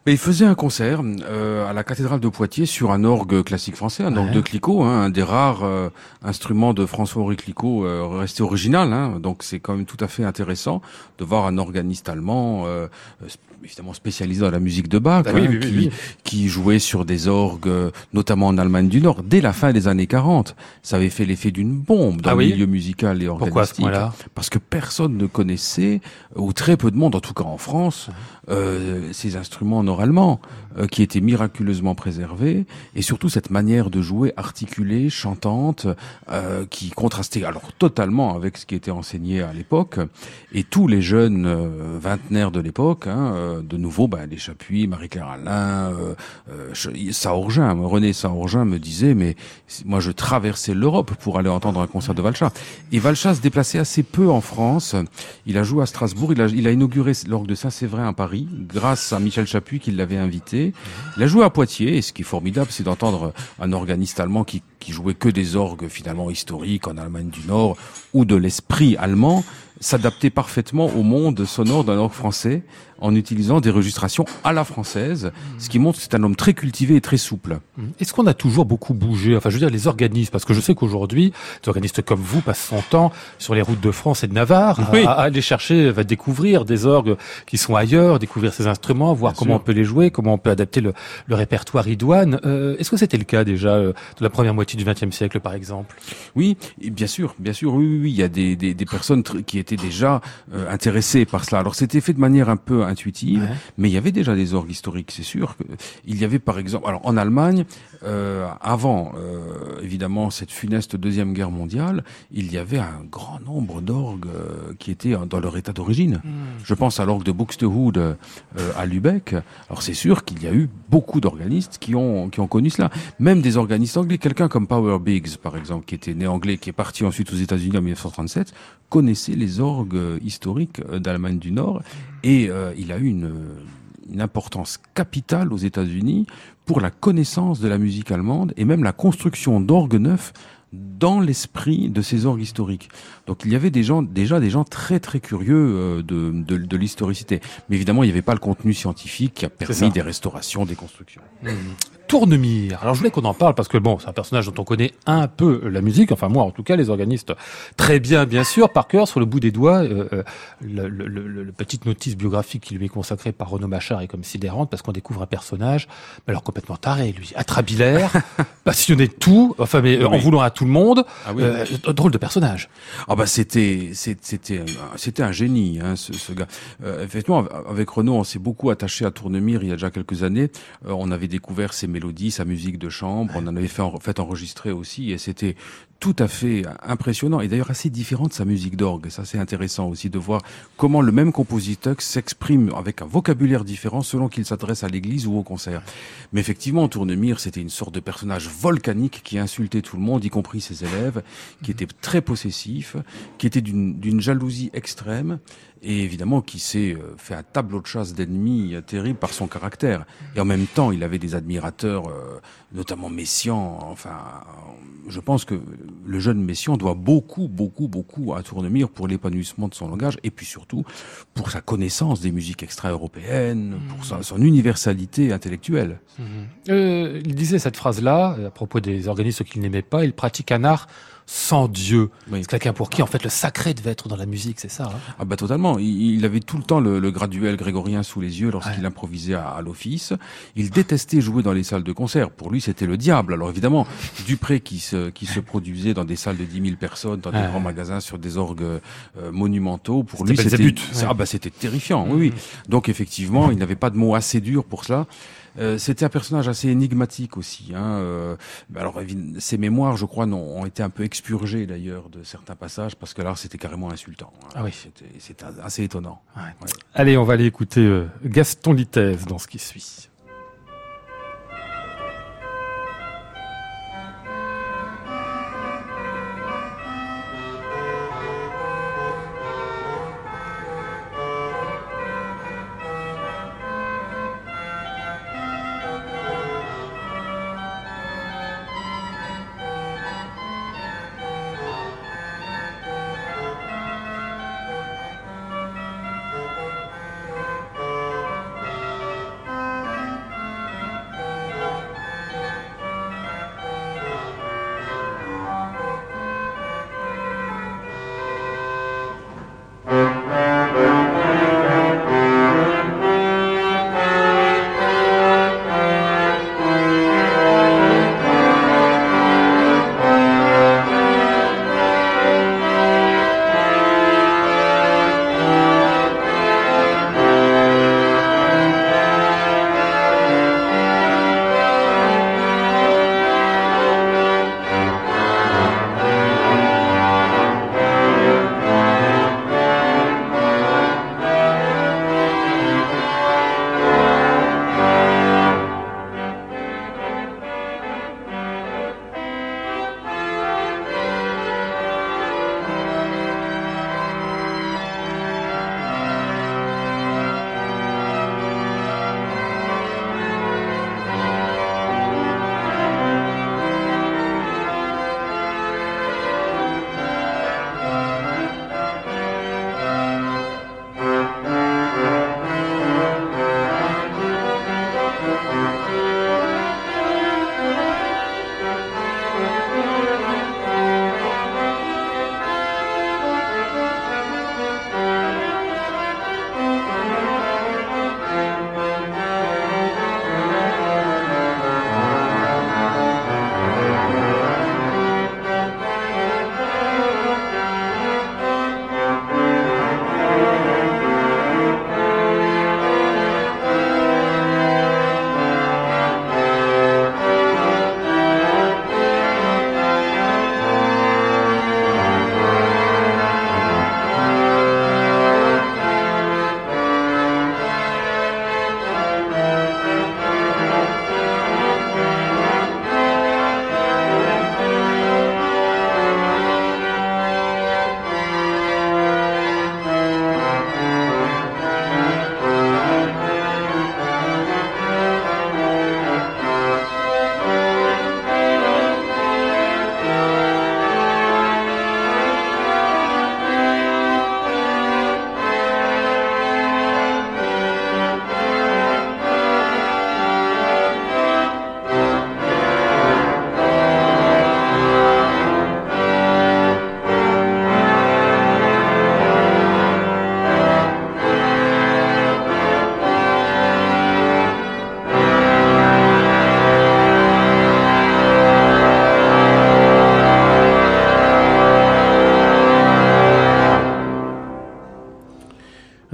Mais il faisait un concert euh, à la cathédrale de Poitiers sur un orgue classique français, un ouais. orgue de Clicquot, hein, un des rares euh, instruments de François-Henri Clicquot euh, resté original. Hein, donc c'est quand même tout à fait intéressant de voir un organiste allemand, euh, évidemment spécialisé dans la musique de Bach, ah, hein, oui, oui, qui, oui, oui. qui jouait sur des orgues, notamment en Allemagne du Nord, dès la fin des années quarante. Ça avait fait l'effet d'une bombe dans ah, le oui milieu musical et organistique. Pourquoi à ce point-là ? Parce que personne ne connaissait, ou très peu de monde, en tout cas en France, euh, ces instruments nord-allemands euh, qui étaient miraculeusement préservés, et surtout cette manière de jouer articulée, chantante, euh, qui contrastait alors totalement avec ce qui était enseigné à l'époque. Et tous les jeunes euh, vingtenaires de l'époque, hein, euh, de nouveau, ben, les Chapuis, Marie-Claire Alain, euh, euh, Saorgin, René Saorgin me disait, mais moi je traversais l'Europe pour aller entendre un concert de Walcha. Et Walcha se déplaçait assez peu en France. Il a joué à Strasbourg, il a, il a inauguré l'orgue de Saint-Séverin à Paris, grâce à Michel Chapuis qui l'avait invité. Il a joué à Poitiers, et ce qui est formidable, c'est d'entendre un organiste allemand qui, qui jouait que des orgues finalement historiques en Allemagne du Nord, ou de l'esprit allemand, s'adapter parfaitement au monde sonore d'un orgue français en utilisant des registrations à la française, ce qui montre que c'est un homme très cultivé et très souple. Est-ce qu'on a toujours beaucoup bougé ? Enfin, je veux dire, les organistes, parce que je sais qu'aujourd'hui, des organistes comme vous passent son temps sur les routes de France et de Navarre oui. à, à aller chercher, à découvrir des orgues qui sont ailleurs, découvrir ces instruments, voir Bien comment sûr. on peut les jouer, comment on peut adapter le, le répertoire idoine. Euh, est-ce que c'était le cas déjà euh, de la première moitié du vingtième siècle, par exemple ? Oui, bien sûr, bien sûr, oui, oui, oui. Il y a des, des, des personnes tr- qui étaient déjà euh, intéressées par cela. Alors, c'était fait de manière un peu intuitive, ouais. mais il y avait déjà des orgues historiques, c'est sûr. Il y avait par exemple, alors en Allemagne, euh, avant euh, évidemment cette funeste deuxième guerre mondiale, il y avait un grand nombre d'orgues euh, qui étaient dans leur état d'origine. Mmh. Je pense à l'orgue de Buchet-Chastel euh, à Lübeck. Alors c'est sûr qu'il y a eu beaucoup d'organistes qui ont qui ont connu cela. Même des organistes anglais, quelqu'un comme Power Biggs par exemple, qui était né anglais, qui est parti ensuite aux États-Unis en mille neuf cent trente-sept, connaissait les orgues historiques d'Allemagne du Nord. Et euh, il a eu une, une importance capitale aux États-Unis pour la connaissance de la musique allemande et même la construction d'orgues neufs dans l'esprit de ces orgues historiques. Donc il y avait des gens, déjà des gens très très curieux de, de, de l'historicité. Mais évidemment, il n'y avait pas le contenu scientifique qui a permis des restaurations, des constructions. Mmh. Tournemire. Alors je voulais qu'on en parle parce que bon, c'est un personnage dont on connaît un peu la musique, enfin moi en tout cas, les organistes très bien bien sûr, par cœur, sur le bout des doigts. Euh, le, le, le, le petite notice biographique qui lui est consacrée par Renaud Machard est comme sidérante parce qu'on découvre un personnage, mais alors complètement taré lui, atrabilaire, passionné de tout, enfin mais euh, oui. en voulant à tout le monde, ah oui, euh, oui. drôle de personnage. Ah bah c'était c'était c'était un génie hein, ce, ce gars. Euh, effectivement, avec Renaud, on s'est beaucoup attaché à Tournemire il y a déjà quelques années. Euh, on avait découvert ses mélodie, sa musique de chambre, on en avait fait, en, fait enregistrer aussi, et c'était tout à fait impressionnant, et d'ailleurs assez différent de sa musique d'orgue. Ça c'est intéressant aussi de voir comment le même compositeur s'exprime avec un vocabulaire différent selon qu'il s'adresse à l'église ou au concert. Mais effectivement, Tournemire, c'était une sorte de personnage volcanique qui insultait tout le monde, y compris ses élèves, qui était très possessif, qui était d'une, d'une jalousie extrême, et évidemment qui s'est fait un tableau de chasse d'ennemis terrible par son caractère. Et en même temps, il avait des admirateurs, notamment Messiaen. Enfin, je pense que le jeune Messiaen doit beaucoup, beaucoup, beaucoup à Tournemire pour l'épanouissement de son langage, et puis surtout pour sa connaissance des musiques extra-européennes, mmh. pour sa, son universalité intellectuelle. Mmh. Euh, il disait cette phrase-là, à propos des organistes qu'il n'aimait pas, il pratique un art sans Dieu. Oui. C'est quelqu'un pour qui, en fait, le sacré devait être dans la musique, c'est ça, hein ? Ah bah totalement. Il, il avait tout le temps le, le graduel grégorien sous les yeux lorsqu'il ouais. improvisait à, à l'office. Il détestait jouer dans les salles de concert. Pour lui, c'était le diable. Alors évidemment, Dupré qui se, qui se produisait dans des salles de dix mille personnes, dans ouais. des grands magasins, sur des orgues euh, monumentaux, pour c'était lui, c'était, c'est, ouais. ah bah, c'était terrifiant. Mmh. Oui, oui. Donc effectivement, mmh. il n'avait pas de mots assez durs pour cela. Euh, c'était un personnage assez énigmatique aussi. Hein. Euh, alors, ses mémoires, je crois, ont été un peu expurgées d'ailleurs de certains passages parce que là, c'était carrément insultant. Hein. Ah oui, c'était, c'était assez étonnant. Ouais. Ouais. Allez, on va aller écouter euh, Gaston Litaize dans ce qui suit.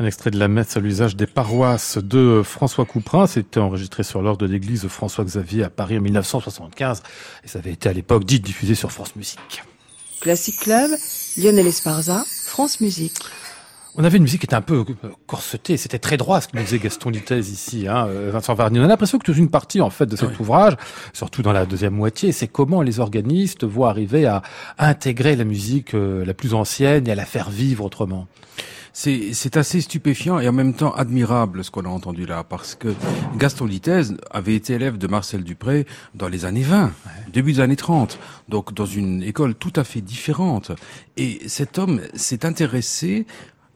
Un extrait de la messe à l'usage des paroisses de François Couperin. C'était enregistré sur l'ordre de l'église François-Xavier à Paris en mille neuf cent soixante-quinze. Et ça avait été à l'époque dit diffusé sur France Musique. Classic Club, Lionel Esparza, France Musique. On avait une musique qui était un peu corsetée, c'était très droit ce que nous disait Gaston Litaize ici, hein, Vincent Warnier. On a l'impression que toute une partie en fait de cet oui. ouvrage, surtout dans la deuxième moitié, c'est comment les organistes vont arriver à intégrer la musique la plus ancienne et à la faire vivre autrement. C'est, c'est assez stupéfiant et en même temps admirable ce qu'on a entendu là, parce que Gaston Litaize avait été élève de Marcel Dupré dans les années vingt, début des années trente, donc dans une école tout à fait différente. Et cet homme s'est intéressé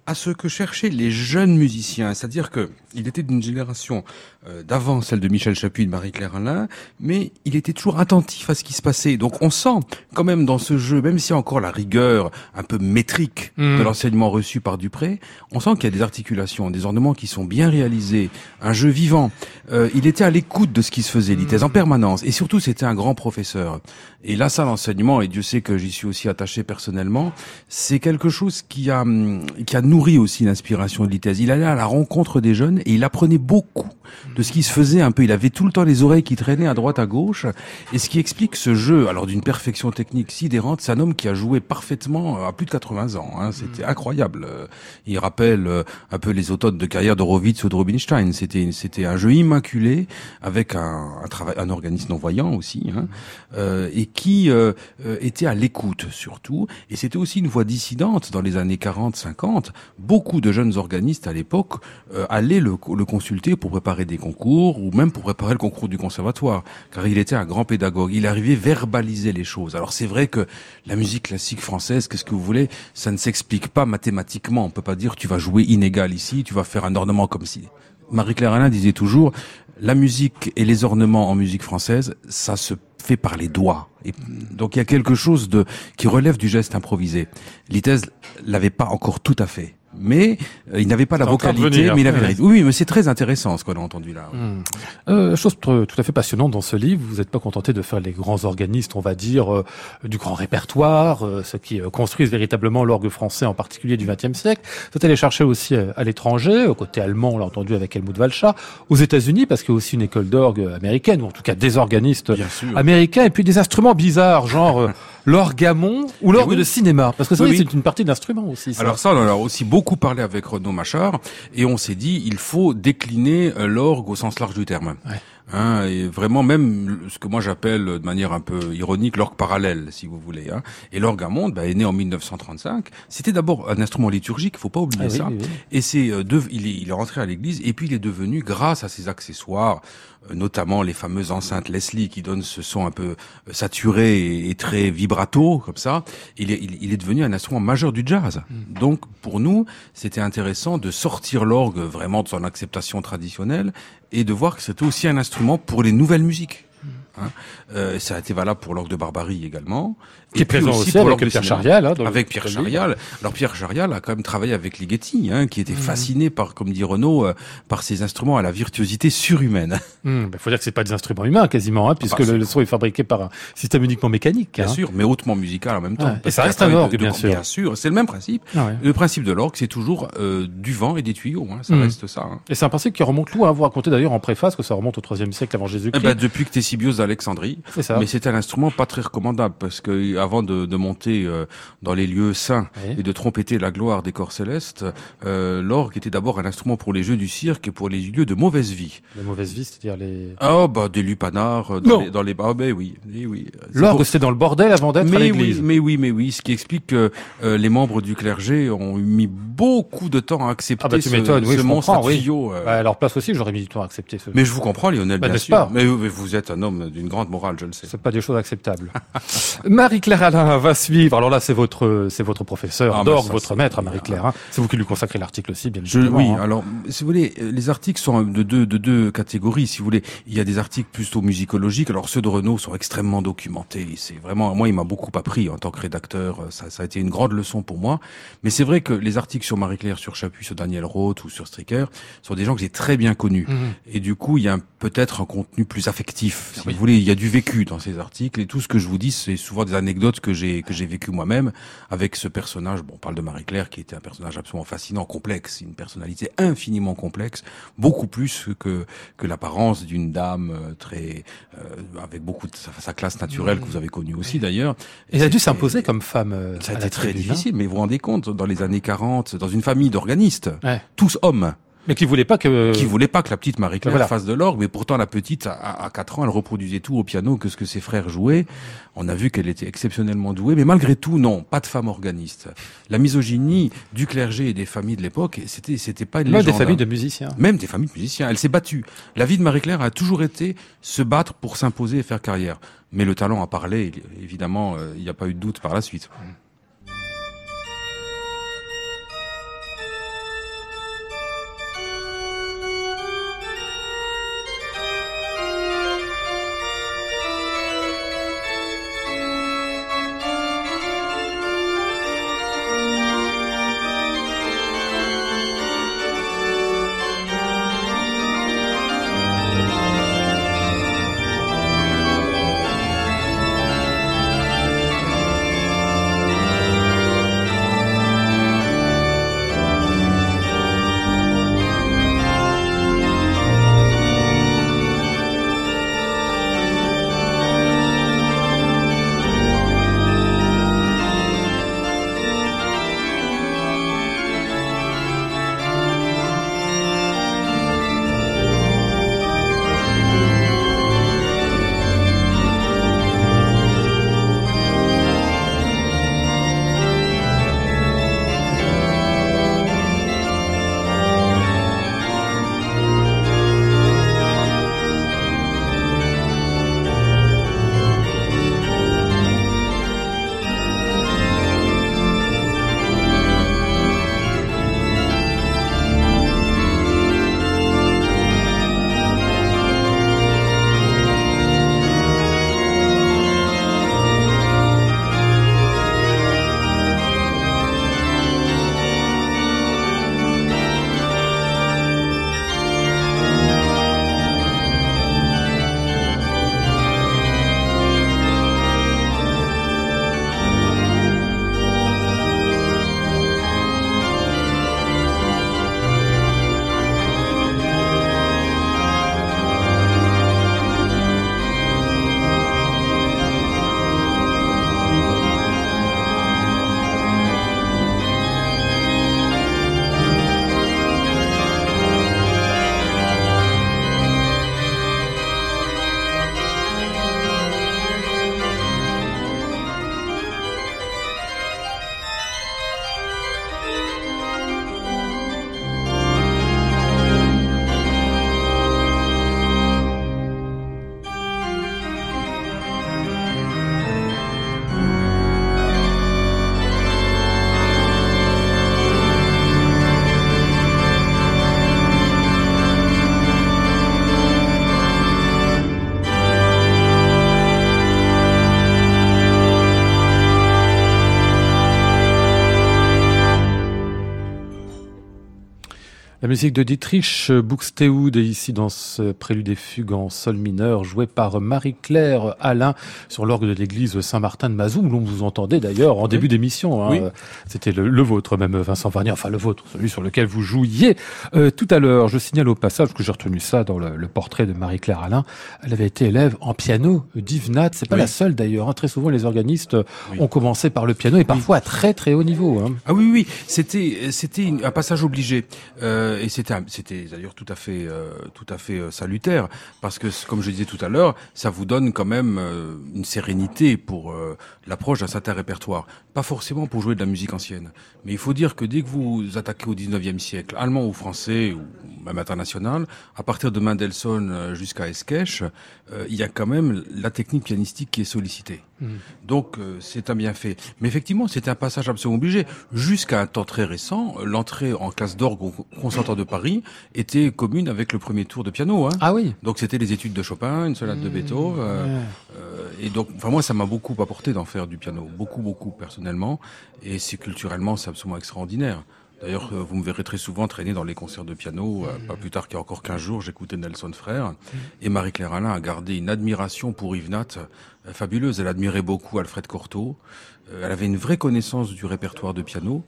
à ce que cherchaient les jeunes musiciens, c'est-à-dire que il était d'une génération euh, d'avant celle de Michel Chapuis et de Marie-Claire Alain, mais il était toujours attentif à ce qui se passait. Donc on sent quand même dans ce jeu, même s'il y a encore la rigueur un peu métrique mmh. de l'enseignement reçu par Dupré, on sent qu'il y a des articulations, des ornements qui sont bien réalisés, un jeu vivant. Euh, il était à l'écoute de ce qui se faisait, Litaize, mmh. en permanence, et surtout c'était un grand professeur. Et là, ça, l'enseignement, et Dieu sait que j'y suis aussi attaché personnellement, c'est quelque chose qui a qui a nourri aussi l'inspiration de Litaize. Il allait à la rencontre des jeunes et il apprenait beaucoup de ce qui se faisait un peu. Il avait tout le temps les oreilles qui traînaient à droite, à gauche. Et ce qui explique ce jeu, alors d'une perfection technique sidérante, c'est un homme qui a joué parfaitement à plus de quatre-vingts ans. Hein. C'était incroyable. Il rappelle un peu les autones de carrière d'Horowitz ou de Rubinstein. C'était, c'était un jeu immaculé avec un, un travail, un organisme non-voyant aussi, hein, euh, et qui euh, était à l'écoute surtout. Et c'était aussi une voix dissidente dans les années quarante, cinquante. Beaucoup de jeunes organistes à l'époque euh, allaient le, le consulter pour préparer des concours ou même pour préparer le concours du conservatoire, car il était un grand pédagogue. Il arrivait à verbaliser les choses. Alors c'est vrai que la musique classique française, qu'est-ce que vous voulez, ça ne s'explique pas mathématiquement. On peut pas dire tu vas jouer inégal ici, tu vas faire un ornement comme si... Marie-Claire Alain disait toujours, la musique et les ornements en musique française, ça se fait par les doigts. Et donc il y a quelque chose de qui relève du geste improvisé. Litaize l'avait pas encore tout à fait. Mais euh, il n'avait pas c'est la vocalité, mais il avait... Oui, mais c'est très intéressant ce qu'on a entendu là. Mmh. Euh, chose tout à fait passionnante dans ce livre, vous n'êtes pas contenté de faire les grands organistes, on va dire, euh, du grand répertoire, euh, ceux qui euh, construisent véritablement l'orgue français, en particulier du XXe siècle. Vous êtes allé chercher aussi à, à l'étranger, au côté allemand, on l'a entendu avec Helmut Walcha, aux États-Unis parce qu'il y a aussi une école d'orgue américaine, ou en tout cas des organistes américains, et puis des instruments bizarres, genre... Euh, l'orgamon ou l'orgue oui. de cinéma, parce que ça oui, oui. c'est une partie de l'instrument aussi. Ça. Alors ça, on a aussi beaucoup parlé avec Renaud Machard et on s'est dit il faut décliner l'orgue au sens large du terme. Ouais. Hein, et vraiment même ce que moi j'appelle de manière un peu ironique l'orgue parallèle, si vous voulez. Hein. Et l'orgue à monde bah, est né en mille neuf cent trente-cinq. C'était d'abord un instrument liturgique, faut pas oublier ah, ça. Oui, oui. Et c'est euh, de, il, est, il est rentré à l'église et puis il est devenu, grâce à ses accessoires, euh, notamment les fameuses enceintes Leslie qui donnent ce son un peu saturé et, et très vibrato comme ça. Il est, il, il est devenu un instrument majeur du jazz. Mm. Donc pour nous, c'était intéressant de sortir l'orgue vraiment de son acceptation traditionnelle et de voir que c'était aussi un instrument pour les nouvelles musiques. Hein. Euh, ça a été valable pour l'orgue de Barbarie également. Qui et est présent aussi, aussi pour l'orgue de Pierre Charial. Hein, avec Pierre Charial. Alors Pierre Charial a quand même travaillé avec Ligeti, hein, qui était mmh. fasciné par, comme dit Renaud, euh, par ses instruments à la virtuosité surhumaine. Il mmh, bah, faut dire que c'est pas des instruments humains quasiment, hein, puisque le, le son est fabriqué par un système uniquement mécanique. Bien hein. sûr, mais hautement musical en même temps. Ouais. Et ça reste un orgue, de, bien, de, sûr. bien sûr. C'est le même principe. Ah ouais. Le principe de l'orgue, c'est toujours euh, du vent et des tuyaux. Hein, ça mmh. reste ça. Hein. Et c'est un principe qui remonte loin. Hein. Vous racontez d'ailleurs en préface que ça remonte au troisième siècle avant Jésus-Christ. Bah, depuis que Ctesibios d'Alexandrie, mais c'était un instrument pas très recommandable parce que avant de, de monter euh, dans les lieux saints oui. et de trompeter la gloire des corps célestes, euh, l'orgue était d'abord un instrument pour les jeux du cirque et pour les lieux de mauvaise vie. La mauvaise vie, c'est-à-dire les... Ah bah des lupanards dans les, dans les ah ben bah, oui, oui, oui. C'est l'orgue pour... c'était dans le bordel avant d'être mais à l'église. Oui, mais oui, mais oui, ce qui explique que euh, les membres du clergé ont mis beaucoup de temps à accepter ah bah, ce, oui, ce monstre à tuyaux. Oui. Euh... Bah, alors place aussi, j'aurais mis du temps à accepter ce. Mais je vous comprends, Lionel, bah, bien sûr. Pas. Mais, mais vous êtes un homme d'une grande morale, je le sais. C'est pas des choses acceptables. Marie-Claire Alain va suivre. Alors là, c'est votre, c'est votre professeur, ah, d'orgue, votre maître, Marie-Claire. Hein. C'est vous qui lui consacrez l'article aussi, bien évidemment. Oui, hein. Alors, si vous voulez, les articles sont de deux, de deux catégories, si vous voulez. Il y a des articles plutôt musicologiques. Alors, ceux de Renaud sont extrêmement documentés. C'est vraiment, moi, il m'a beaucoup appris en tant que rédacteur. Ça, ça a été une grande leçon pour moi. Mais c'est vrai que les articles sur Marie-Claire, sur Chapuis, sur Daniel Roth ou sur Stricker sont des gens que j'ai très bien connus. Mmh. Et du coup, il y a un, peut-être un contenu plus affectif, si oui. vous voulez, il y a du vécu dans ces articles, et tout ce que je vous dis, c'est souvent des anecdotes que j'ai que j'ai vécu moi-même avec ce personnage. Bon, on parle de Marie-Claire, qui était un personnage absolument fascinant, complexe, une personnalité infiniment complexe, beaucoup plus que que l'apparence d'une dame très euh, avec beaucoup de sa, sa classe naturelle, que vous avez connue aussi d'ailleurs. Et elle a dû s'imposer comme femme. Euh, ça a été très difficile, mais vous vous rendez compte, dans les années quarante, dans une famille d'organistes, ouais. tous hommes. Mais qui voulait pas que... Qui voulait pas que la petite Marie-Claire voilà. fasse de l'orgue, mais pourtant la petite, à, à quatre ans, elle reproduisait tout au piano que ce que ses frères jouaient. On a vu qu'elle était exceptionnellement douée, mais malgré tout, non, pas de femme organiste. La misogynie du clergé et des familles de l'époque, c'était, c'était pas une légende. Même des familles de musiciens. Même des familles de musiciens. Elle s'est battue. La vie de Marie-Claire a toujours été se battre pour s'imposer et faire carrière. Mais le talent a parlé, évidemment, il n'y a pas eu de doute par la suite. La musique de Dietrich Buxtehude, ici dans ce prélude et fugue en sol mineur, joué par Marie-Claire Alain sur l'orgue de l'église Saint-Martin de Mazevaux, où l'on vous entendait d'ailleurs en oui. début d'émission. Hein. Oui. C'était le, le vôtre même, Vincent Warnier, enfin le vôtre, celui sur lequel vous jouiez euh, tout à l'heure. Je signale au passage que j'ai retenu ça dans le, le portrait de Marie-Claire Alain. Elle avait été élève en piano d'Yves Natt. C'est pas oui. la seule d'ailleurs. Hein. Très souvent, les organistes oui. ont commencé par le piano et parfois à très très haut niveau. Hein. Ah oui, oui, c'était, c'était une, un passage obligé. Euh, Et c'était, c'était d'ailleurs tout à fait, euh, tout à fait euh, salutaire, parce que, comme je disais tout à l'heure, ça vous donne quand même euh, une sérénité pour euh, l'approche d'un certain répertoire. Pas forcément pour jouer de la musique ancienne, mais il faut dire que dès que vous attaquez au dix-neuvième siècle, allemand ou français, ou même international, à partir de Mendelssohn jusqu'à Escaich, euh, il y a quand même la technique pianistique qui est sollicitée. Mmh. Donc euh, c'est un bienfait. Mais effectivement, c'est un passage absolument obligé. Jusqu'à un temps très récent, l'entrée en classe d'orgue au Conservatoire de Paris était commune avec le premier tour de piano. Hein. Ah oui. Donc c'était les études de Chopin, une sonate mmh. de Beethoven. Euh, euh, et donc, enfin moi, ça m'a beaucoup apporté d'en faire du piano, beaucoup, beaucoup personnellement. Et c'est culturellement, c'est absolument extraordinaire. D'ailleurs, vous me verrez très souvent traîner dans les concerts de piano. Pas plus tard qu'il y a encore quinze jours, j'écoutais Nelson Frère. Et Marie-Claire Alain a gardé une admiration pour Yves Natt fabuleuse. Elle admirait beaucoup Alfred Cortot. Elle avait une vraie connaissance du répertoire de piano.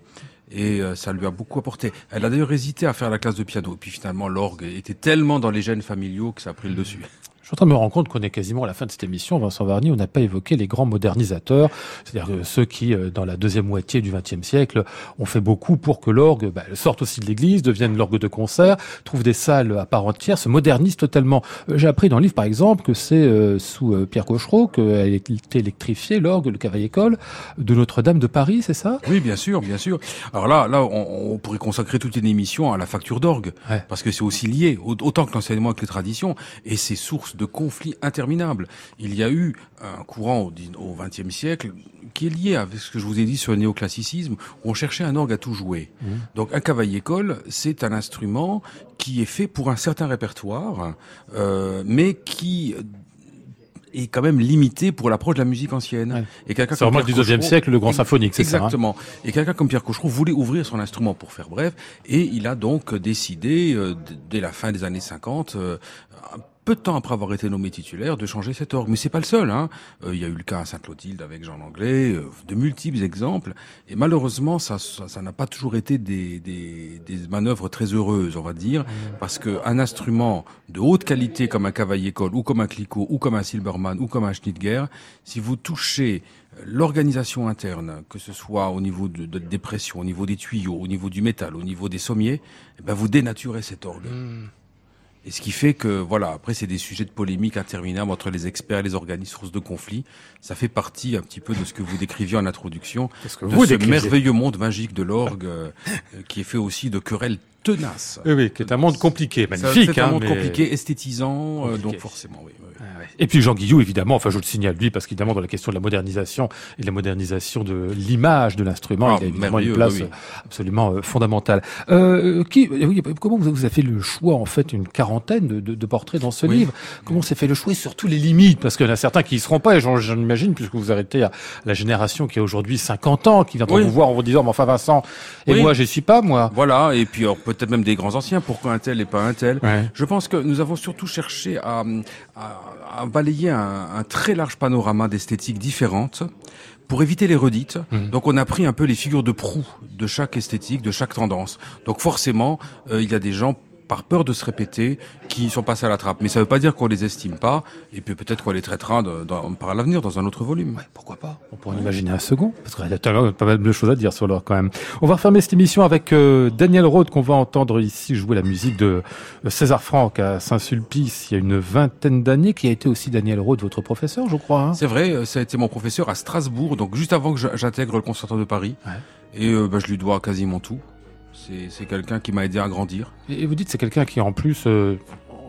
Et ça lui a beaucoup apporté. Elle a d'ailleurs hésité à faire la classe de piano. Et puis finalement, l'orgue était tellement dans les gènes familiaux que ça a pris le dessus. Je suis en train de me rendre compte qu'on est quasiment à la fin de cette émission, Vincent Warnier. On n'a pas évoqué les grands modernisateurs, c'est-à-dire ceux qui, dans la deuxième moitié du XXe siècle, ont fait beaucoup pour que l'orgue bah, sorte aussi de l'église, devienne l'orgue de concert, trouve des salles à part entière, se modernise totalement. J'ai appris dans le livre, par exemple, que c'est euh, sous euh, Pierre Cochereau qu'a été électrifié l'orgue, le Cavaillé-Coll, de Notre-Dame de Paris, c'est ça ? Oui, bien sûr, bien sûr. Alors là, là, on, on pourrait consacrer toute une émission à la facture d'orgue, ouais. Parce que c'est aussi lié, autant que l'enseignement que les traditions, et c'est source de conflits interminables. Il y a eu un courant au XXe siècle qui est lié avec ce que je vous ai dit sur le néoclassicisme, où on cherchait un orgue à tout jouer. Mmh. Donc un Cavaillé-Coll, c'est un instrument qui est fait pour un certain répertoire, euh, mais qui est quand même limité pour l'approche de la musique ancienne. Ouais. Et quelqu'un c'est vraiment du deuxième siècle, le grand symphonique, c'est ça. Exactement. Hein. Et quelqu'un comme Pierre Cochereau voulait ouvrir son instrument, pour faire bref, et il a donc décidé, euh, dès la fin des années cinquante, euh, peu de temps après avoir été nommé titulaire, de changer cet orgue. Mais c'est pas le seul, hein. Euh, il y a eu le cas à Sainte-Clotilde avec Jean Langlais, euh, de multiples exemples. Et malheureusement, ça, ça, ça n'a pas toujours été des, des, des manœuvres très heureuses, on va dire, parce que un instrument de haute qualité comme un Cavaillé-Coll ou comme un Clicquot ou comme un Silbermann ou comme un Schnitger, si vous touchez l'organisation interne, que ce soit au niveau de, de, des pressions, au niveau des tuyaux, au niveau du métal, au niveau des sommiers, eh ben vous dénaturez cet orgue. Mmh. Et ce qui fait que, voilà, après, c'est des sujets de polémique interminables entre les experts et les organismes, sources de conflits. Ça fait partie un petit peu de ce que vous décriviez en introduction, que de vous ce décrivez. merveilleux monde magique de l'orgue, euh, qui est fait aussi de querelles tenace. Oui, oui, qui est un monde compliqué, magnifique. C'est un hein, monde mais... compliqué, esthétisant, compliqué. Euh, donc forcément, oui. oui. Ah, ouais. Et puis Jean Guillou, évidemment, enfin je le signale lui, parce qu'évidemment dans la question de la modernisation et de la modernisation de l'image de l'instrument, ah, il a évidemment une place oui. absolument euh, fondamentale. Euh, qui, oui, comment vous avez fait le choix, en fait, une quarantaine de, de, de portraits dans ce oui. livre ? Comment s'est fait le choix et surtout les limites ? Parce qu'il y en a certains qui y seront pas, et j'en, j'en imagine, puisque vous arrêtez à la génération qui a aujourd'hui cinquante ans, qui vient oui. vous voir en vous disant, mais enfin Vincent, et oui. moi j'y suis pas, moi. Voilà, et puis alors, peut-être même des grands anciens, pourquoi un tel et pas un tel. Ouais. Je pense que nous avons surtout cherché à, à, à balayer un, un très large panorama d'esthétiques différentes pour éviter les redites. Mmh. Donc on a pris un peu les figures de proue de chaque esthétique, de chaque tendance. Donc forcément, euh, il y a des gens, par peur de se répéter, qui sont passés à la trappe. Mais ça ne veut pas dire qu'on les estime pas, et puis peut-être qu'on les traitera de, de, par l'avenir dans un autre volume. Ouais, pourquoi pas ? On pourrait en imaginer un second, parce qu'il y a pas mal de choses à dire sur l'or quand même. On va refermer cette émission avec euh, Daniel Rode, qu'on va entendre ici jouer la musique de César Franck à Saint-Sulpice il y a une vingtaine d'années, qui a été aussi Daniel Rode, votre professeur, je crois. Hein. C'est vrai, ça a été mon professeur à Strasbourg, donc juste avant que j'intègre le Conservatoire de Paris, ouais. et euh, bah, je lui dois quasiment tout. C'est, c'est quelqu'un qui m'a aidé à grandir. Et vous dites c'est quelqu'un qui, en plus, euh,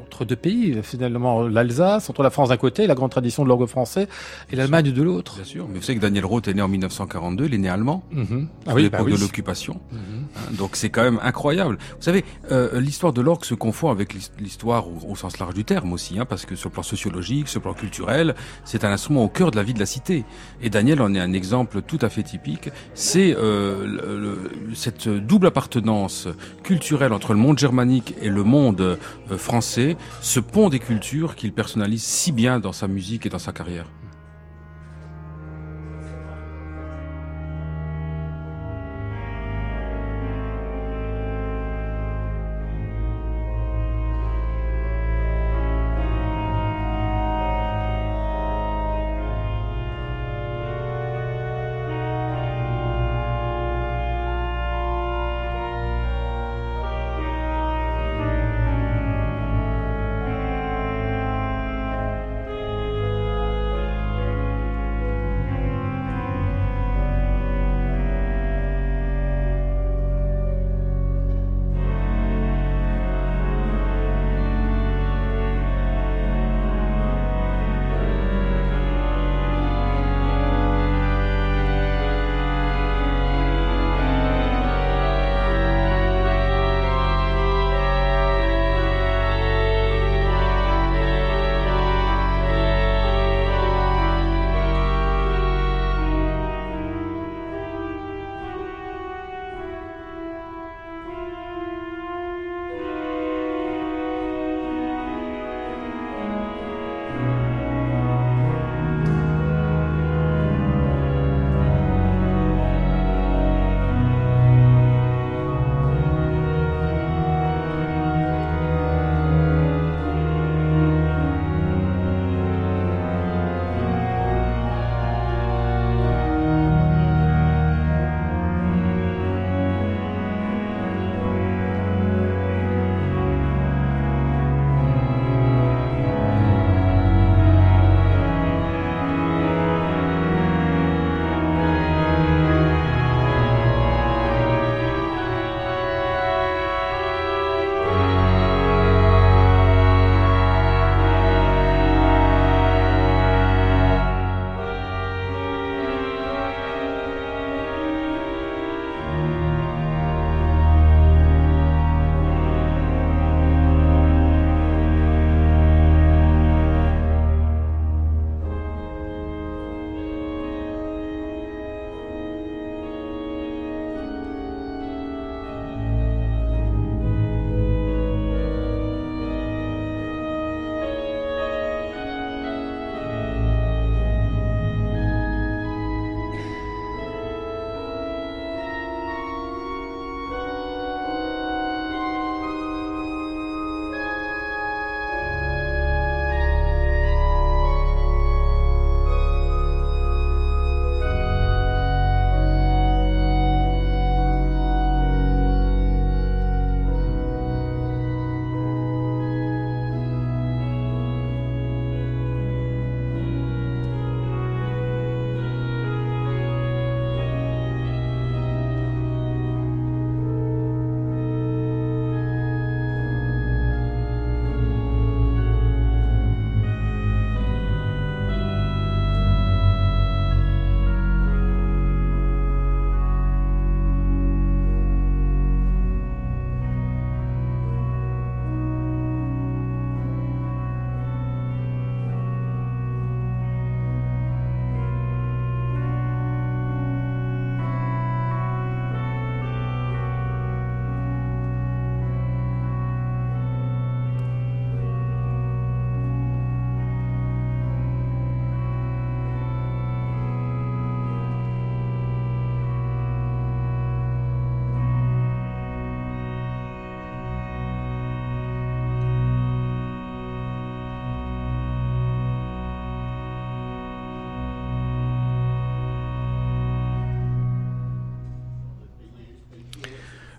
entre deux pays, finalement, l'Alsace, entre la France d'un côté, la grande tradition de l'orgue français, et l'Allemagne de l'autre. Bien sûr, mais vous savez que Daniel Roth est né en mille neuf cent quarante-deux, il est né allemand, mm-hmm. à ah oui, l'époque bah oui. de l'occupation. Mm-hmm. Donc c'est quand même incroyable. Vous savez, euh, l'histoire de l'orgue se confond avec l'histoire au, au sens large du terme aussi, hein, parce que sur le plan sociologique, sur le plan culturel, c'est un instrument au cœur de la vie de la cité. Et Daniel en est un exemple tout à fait typique. C'est euh, le, le, cette double appartenance culturelle entre le monde germanique et le monde euh, français, ce pont des cultures qu'il personnalise si bien dans sa musique et dans sa carrière.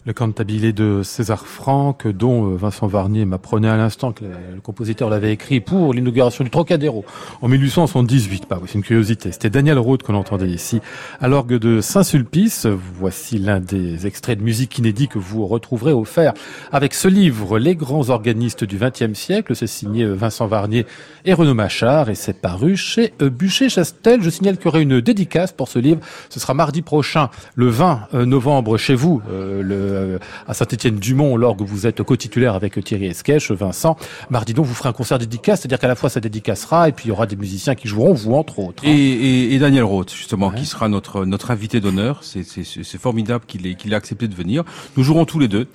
le cantabile de César Franck, dont Vincent Warnier m'apprenait à l'instant que le compositeur l'avait écrit pour l'inauguration du Trocadéro en mille huit cent soixante-dix-huit. Bah oui, c'est une curiosité. C'était Daniel Rode qu'on entendait ici à l'orgue de Saint-Sulpice. Voici l'un des extraits de musique inédit que vous retrouverez offert avec ce livre, Les grands organistes du XXe siècle. C'est signé Vincent Warnier et Renaud Machard et c'est paru chez Buchet-Chastel. Je signale qu'il y aurait une dédicace pour ce livre. Ce sera mardi prochain, le vingt novembre, chez vous, euh, le, à Saint-Étienne-du-Mont, l'orgue où vous êtes co-titulaire avec Thierry Escaich, Vincent. Mardi donc, vous ferez un concert dédicace, c'est-à-dire qu'à la fois ça dédicacera et puis il y aura des musiciens qui joueront, vous entre autres. Hein. Et, et, et Daniel Roth, justement, ouais. qui sera notre notre invité d'honneur. C'est, c'est, c'est formidable qu'il ait, qu'il ait accepté de venir. Nous jouerons tous les deux.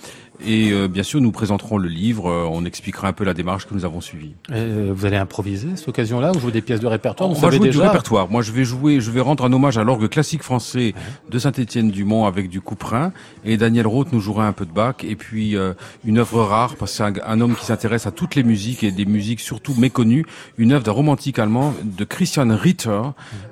Et euh, bien sûr, nous présenterons le livre, euh, on expliquera un peu la démarche que nous avons suivie. Euh, vous allez improviser à cette occasion-là, vous jouez des pièces de répertoire, on va jouer déjà... du répertoire. Moi, je vais jouer, je vais rendre un hommage à l'orgue classique français de Saint-Étienne-du-Mont avec du Couperin, et Daniel Roth nous jouera un peu de Bach, et puis euh, une œuvre rare, parce que c'est un, un homme qui s'intéresse à toutes les musiques, et des musiques surtout méconnues, une œuvre d'un romantique allemand de Christian Ritter,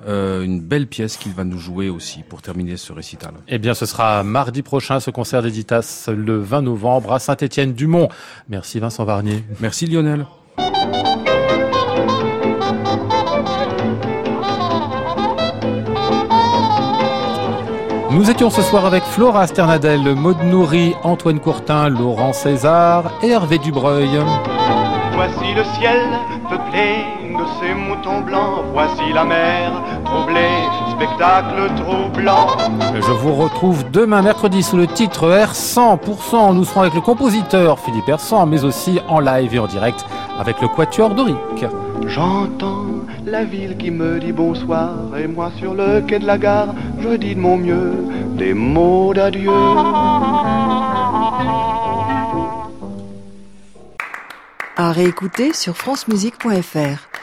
euh, une belle pièce qu'il va nous jouer aussi, pour terminer ce récital. Eh bien, ce sera mardi prochain, ce concert d'éditas, le vingt novembre. À Saint-Étienne-du-Mont. Merci Vincent Warnier. Merci Lionel. Nous étions ce soir avec Flora Sternadel, Maud Nourri, Antoine Courtin, Laurent César et Hervé Dubreuil. Voici le ciel peuplé de ces moutons blancs, voici la mer troublée, spectacle troublant. Je vous retrouve demain mercredi sous le titre R cent pour cent. Nous serons avec le compositeur Philippe Hersan, mais aussi en live et en direct avec le Quatuor Dorique. J'entends la ville qui me dit bonsoir, et moi sur le quai de la gare, je dis de mon mieux des mots d'adieu. À réécouter sur francemusique point fr.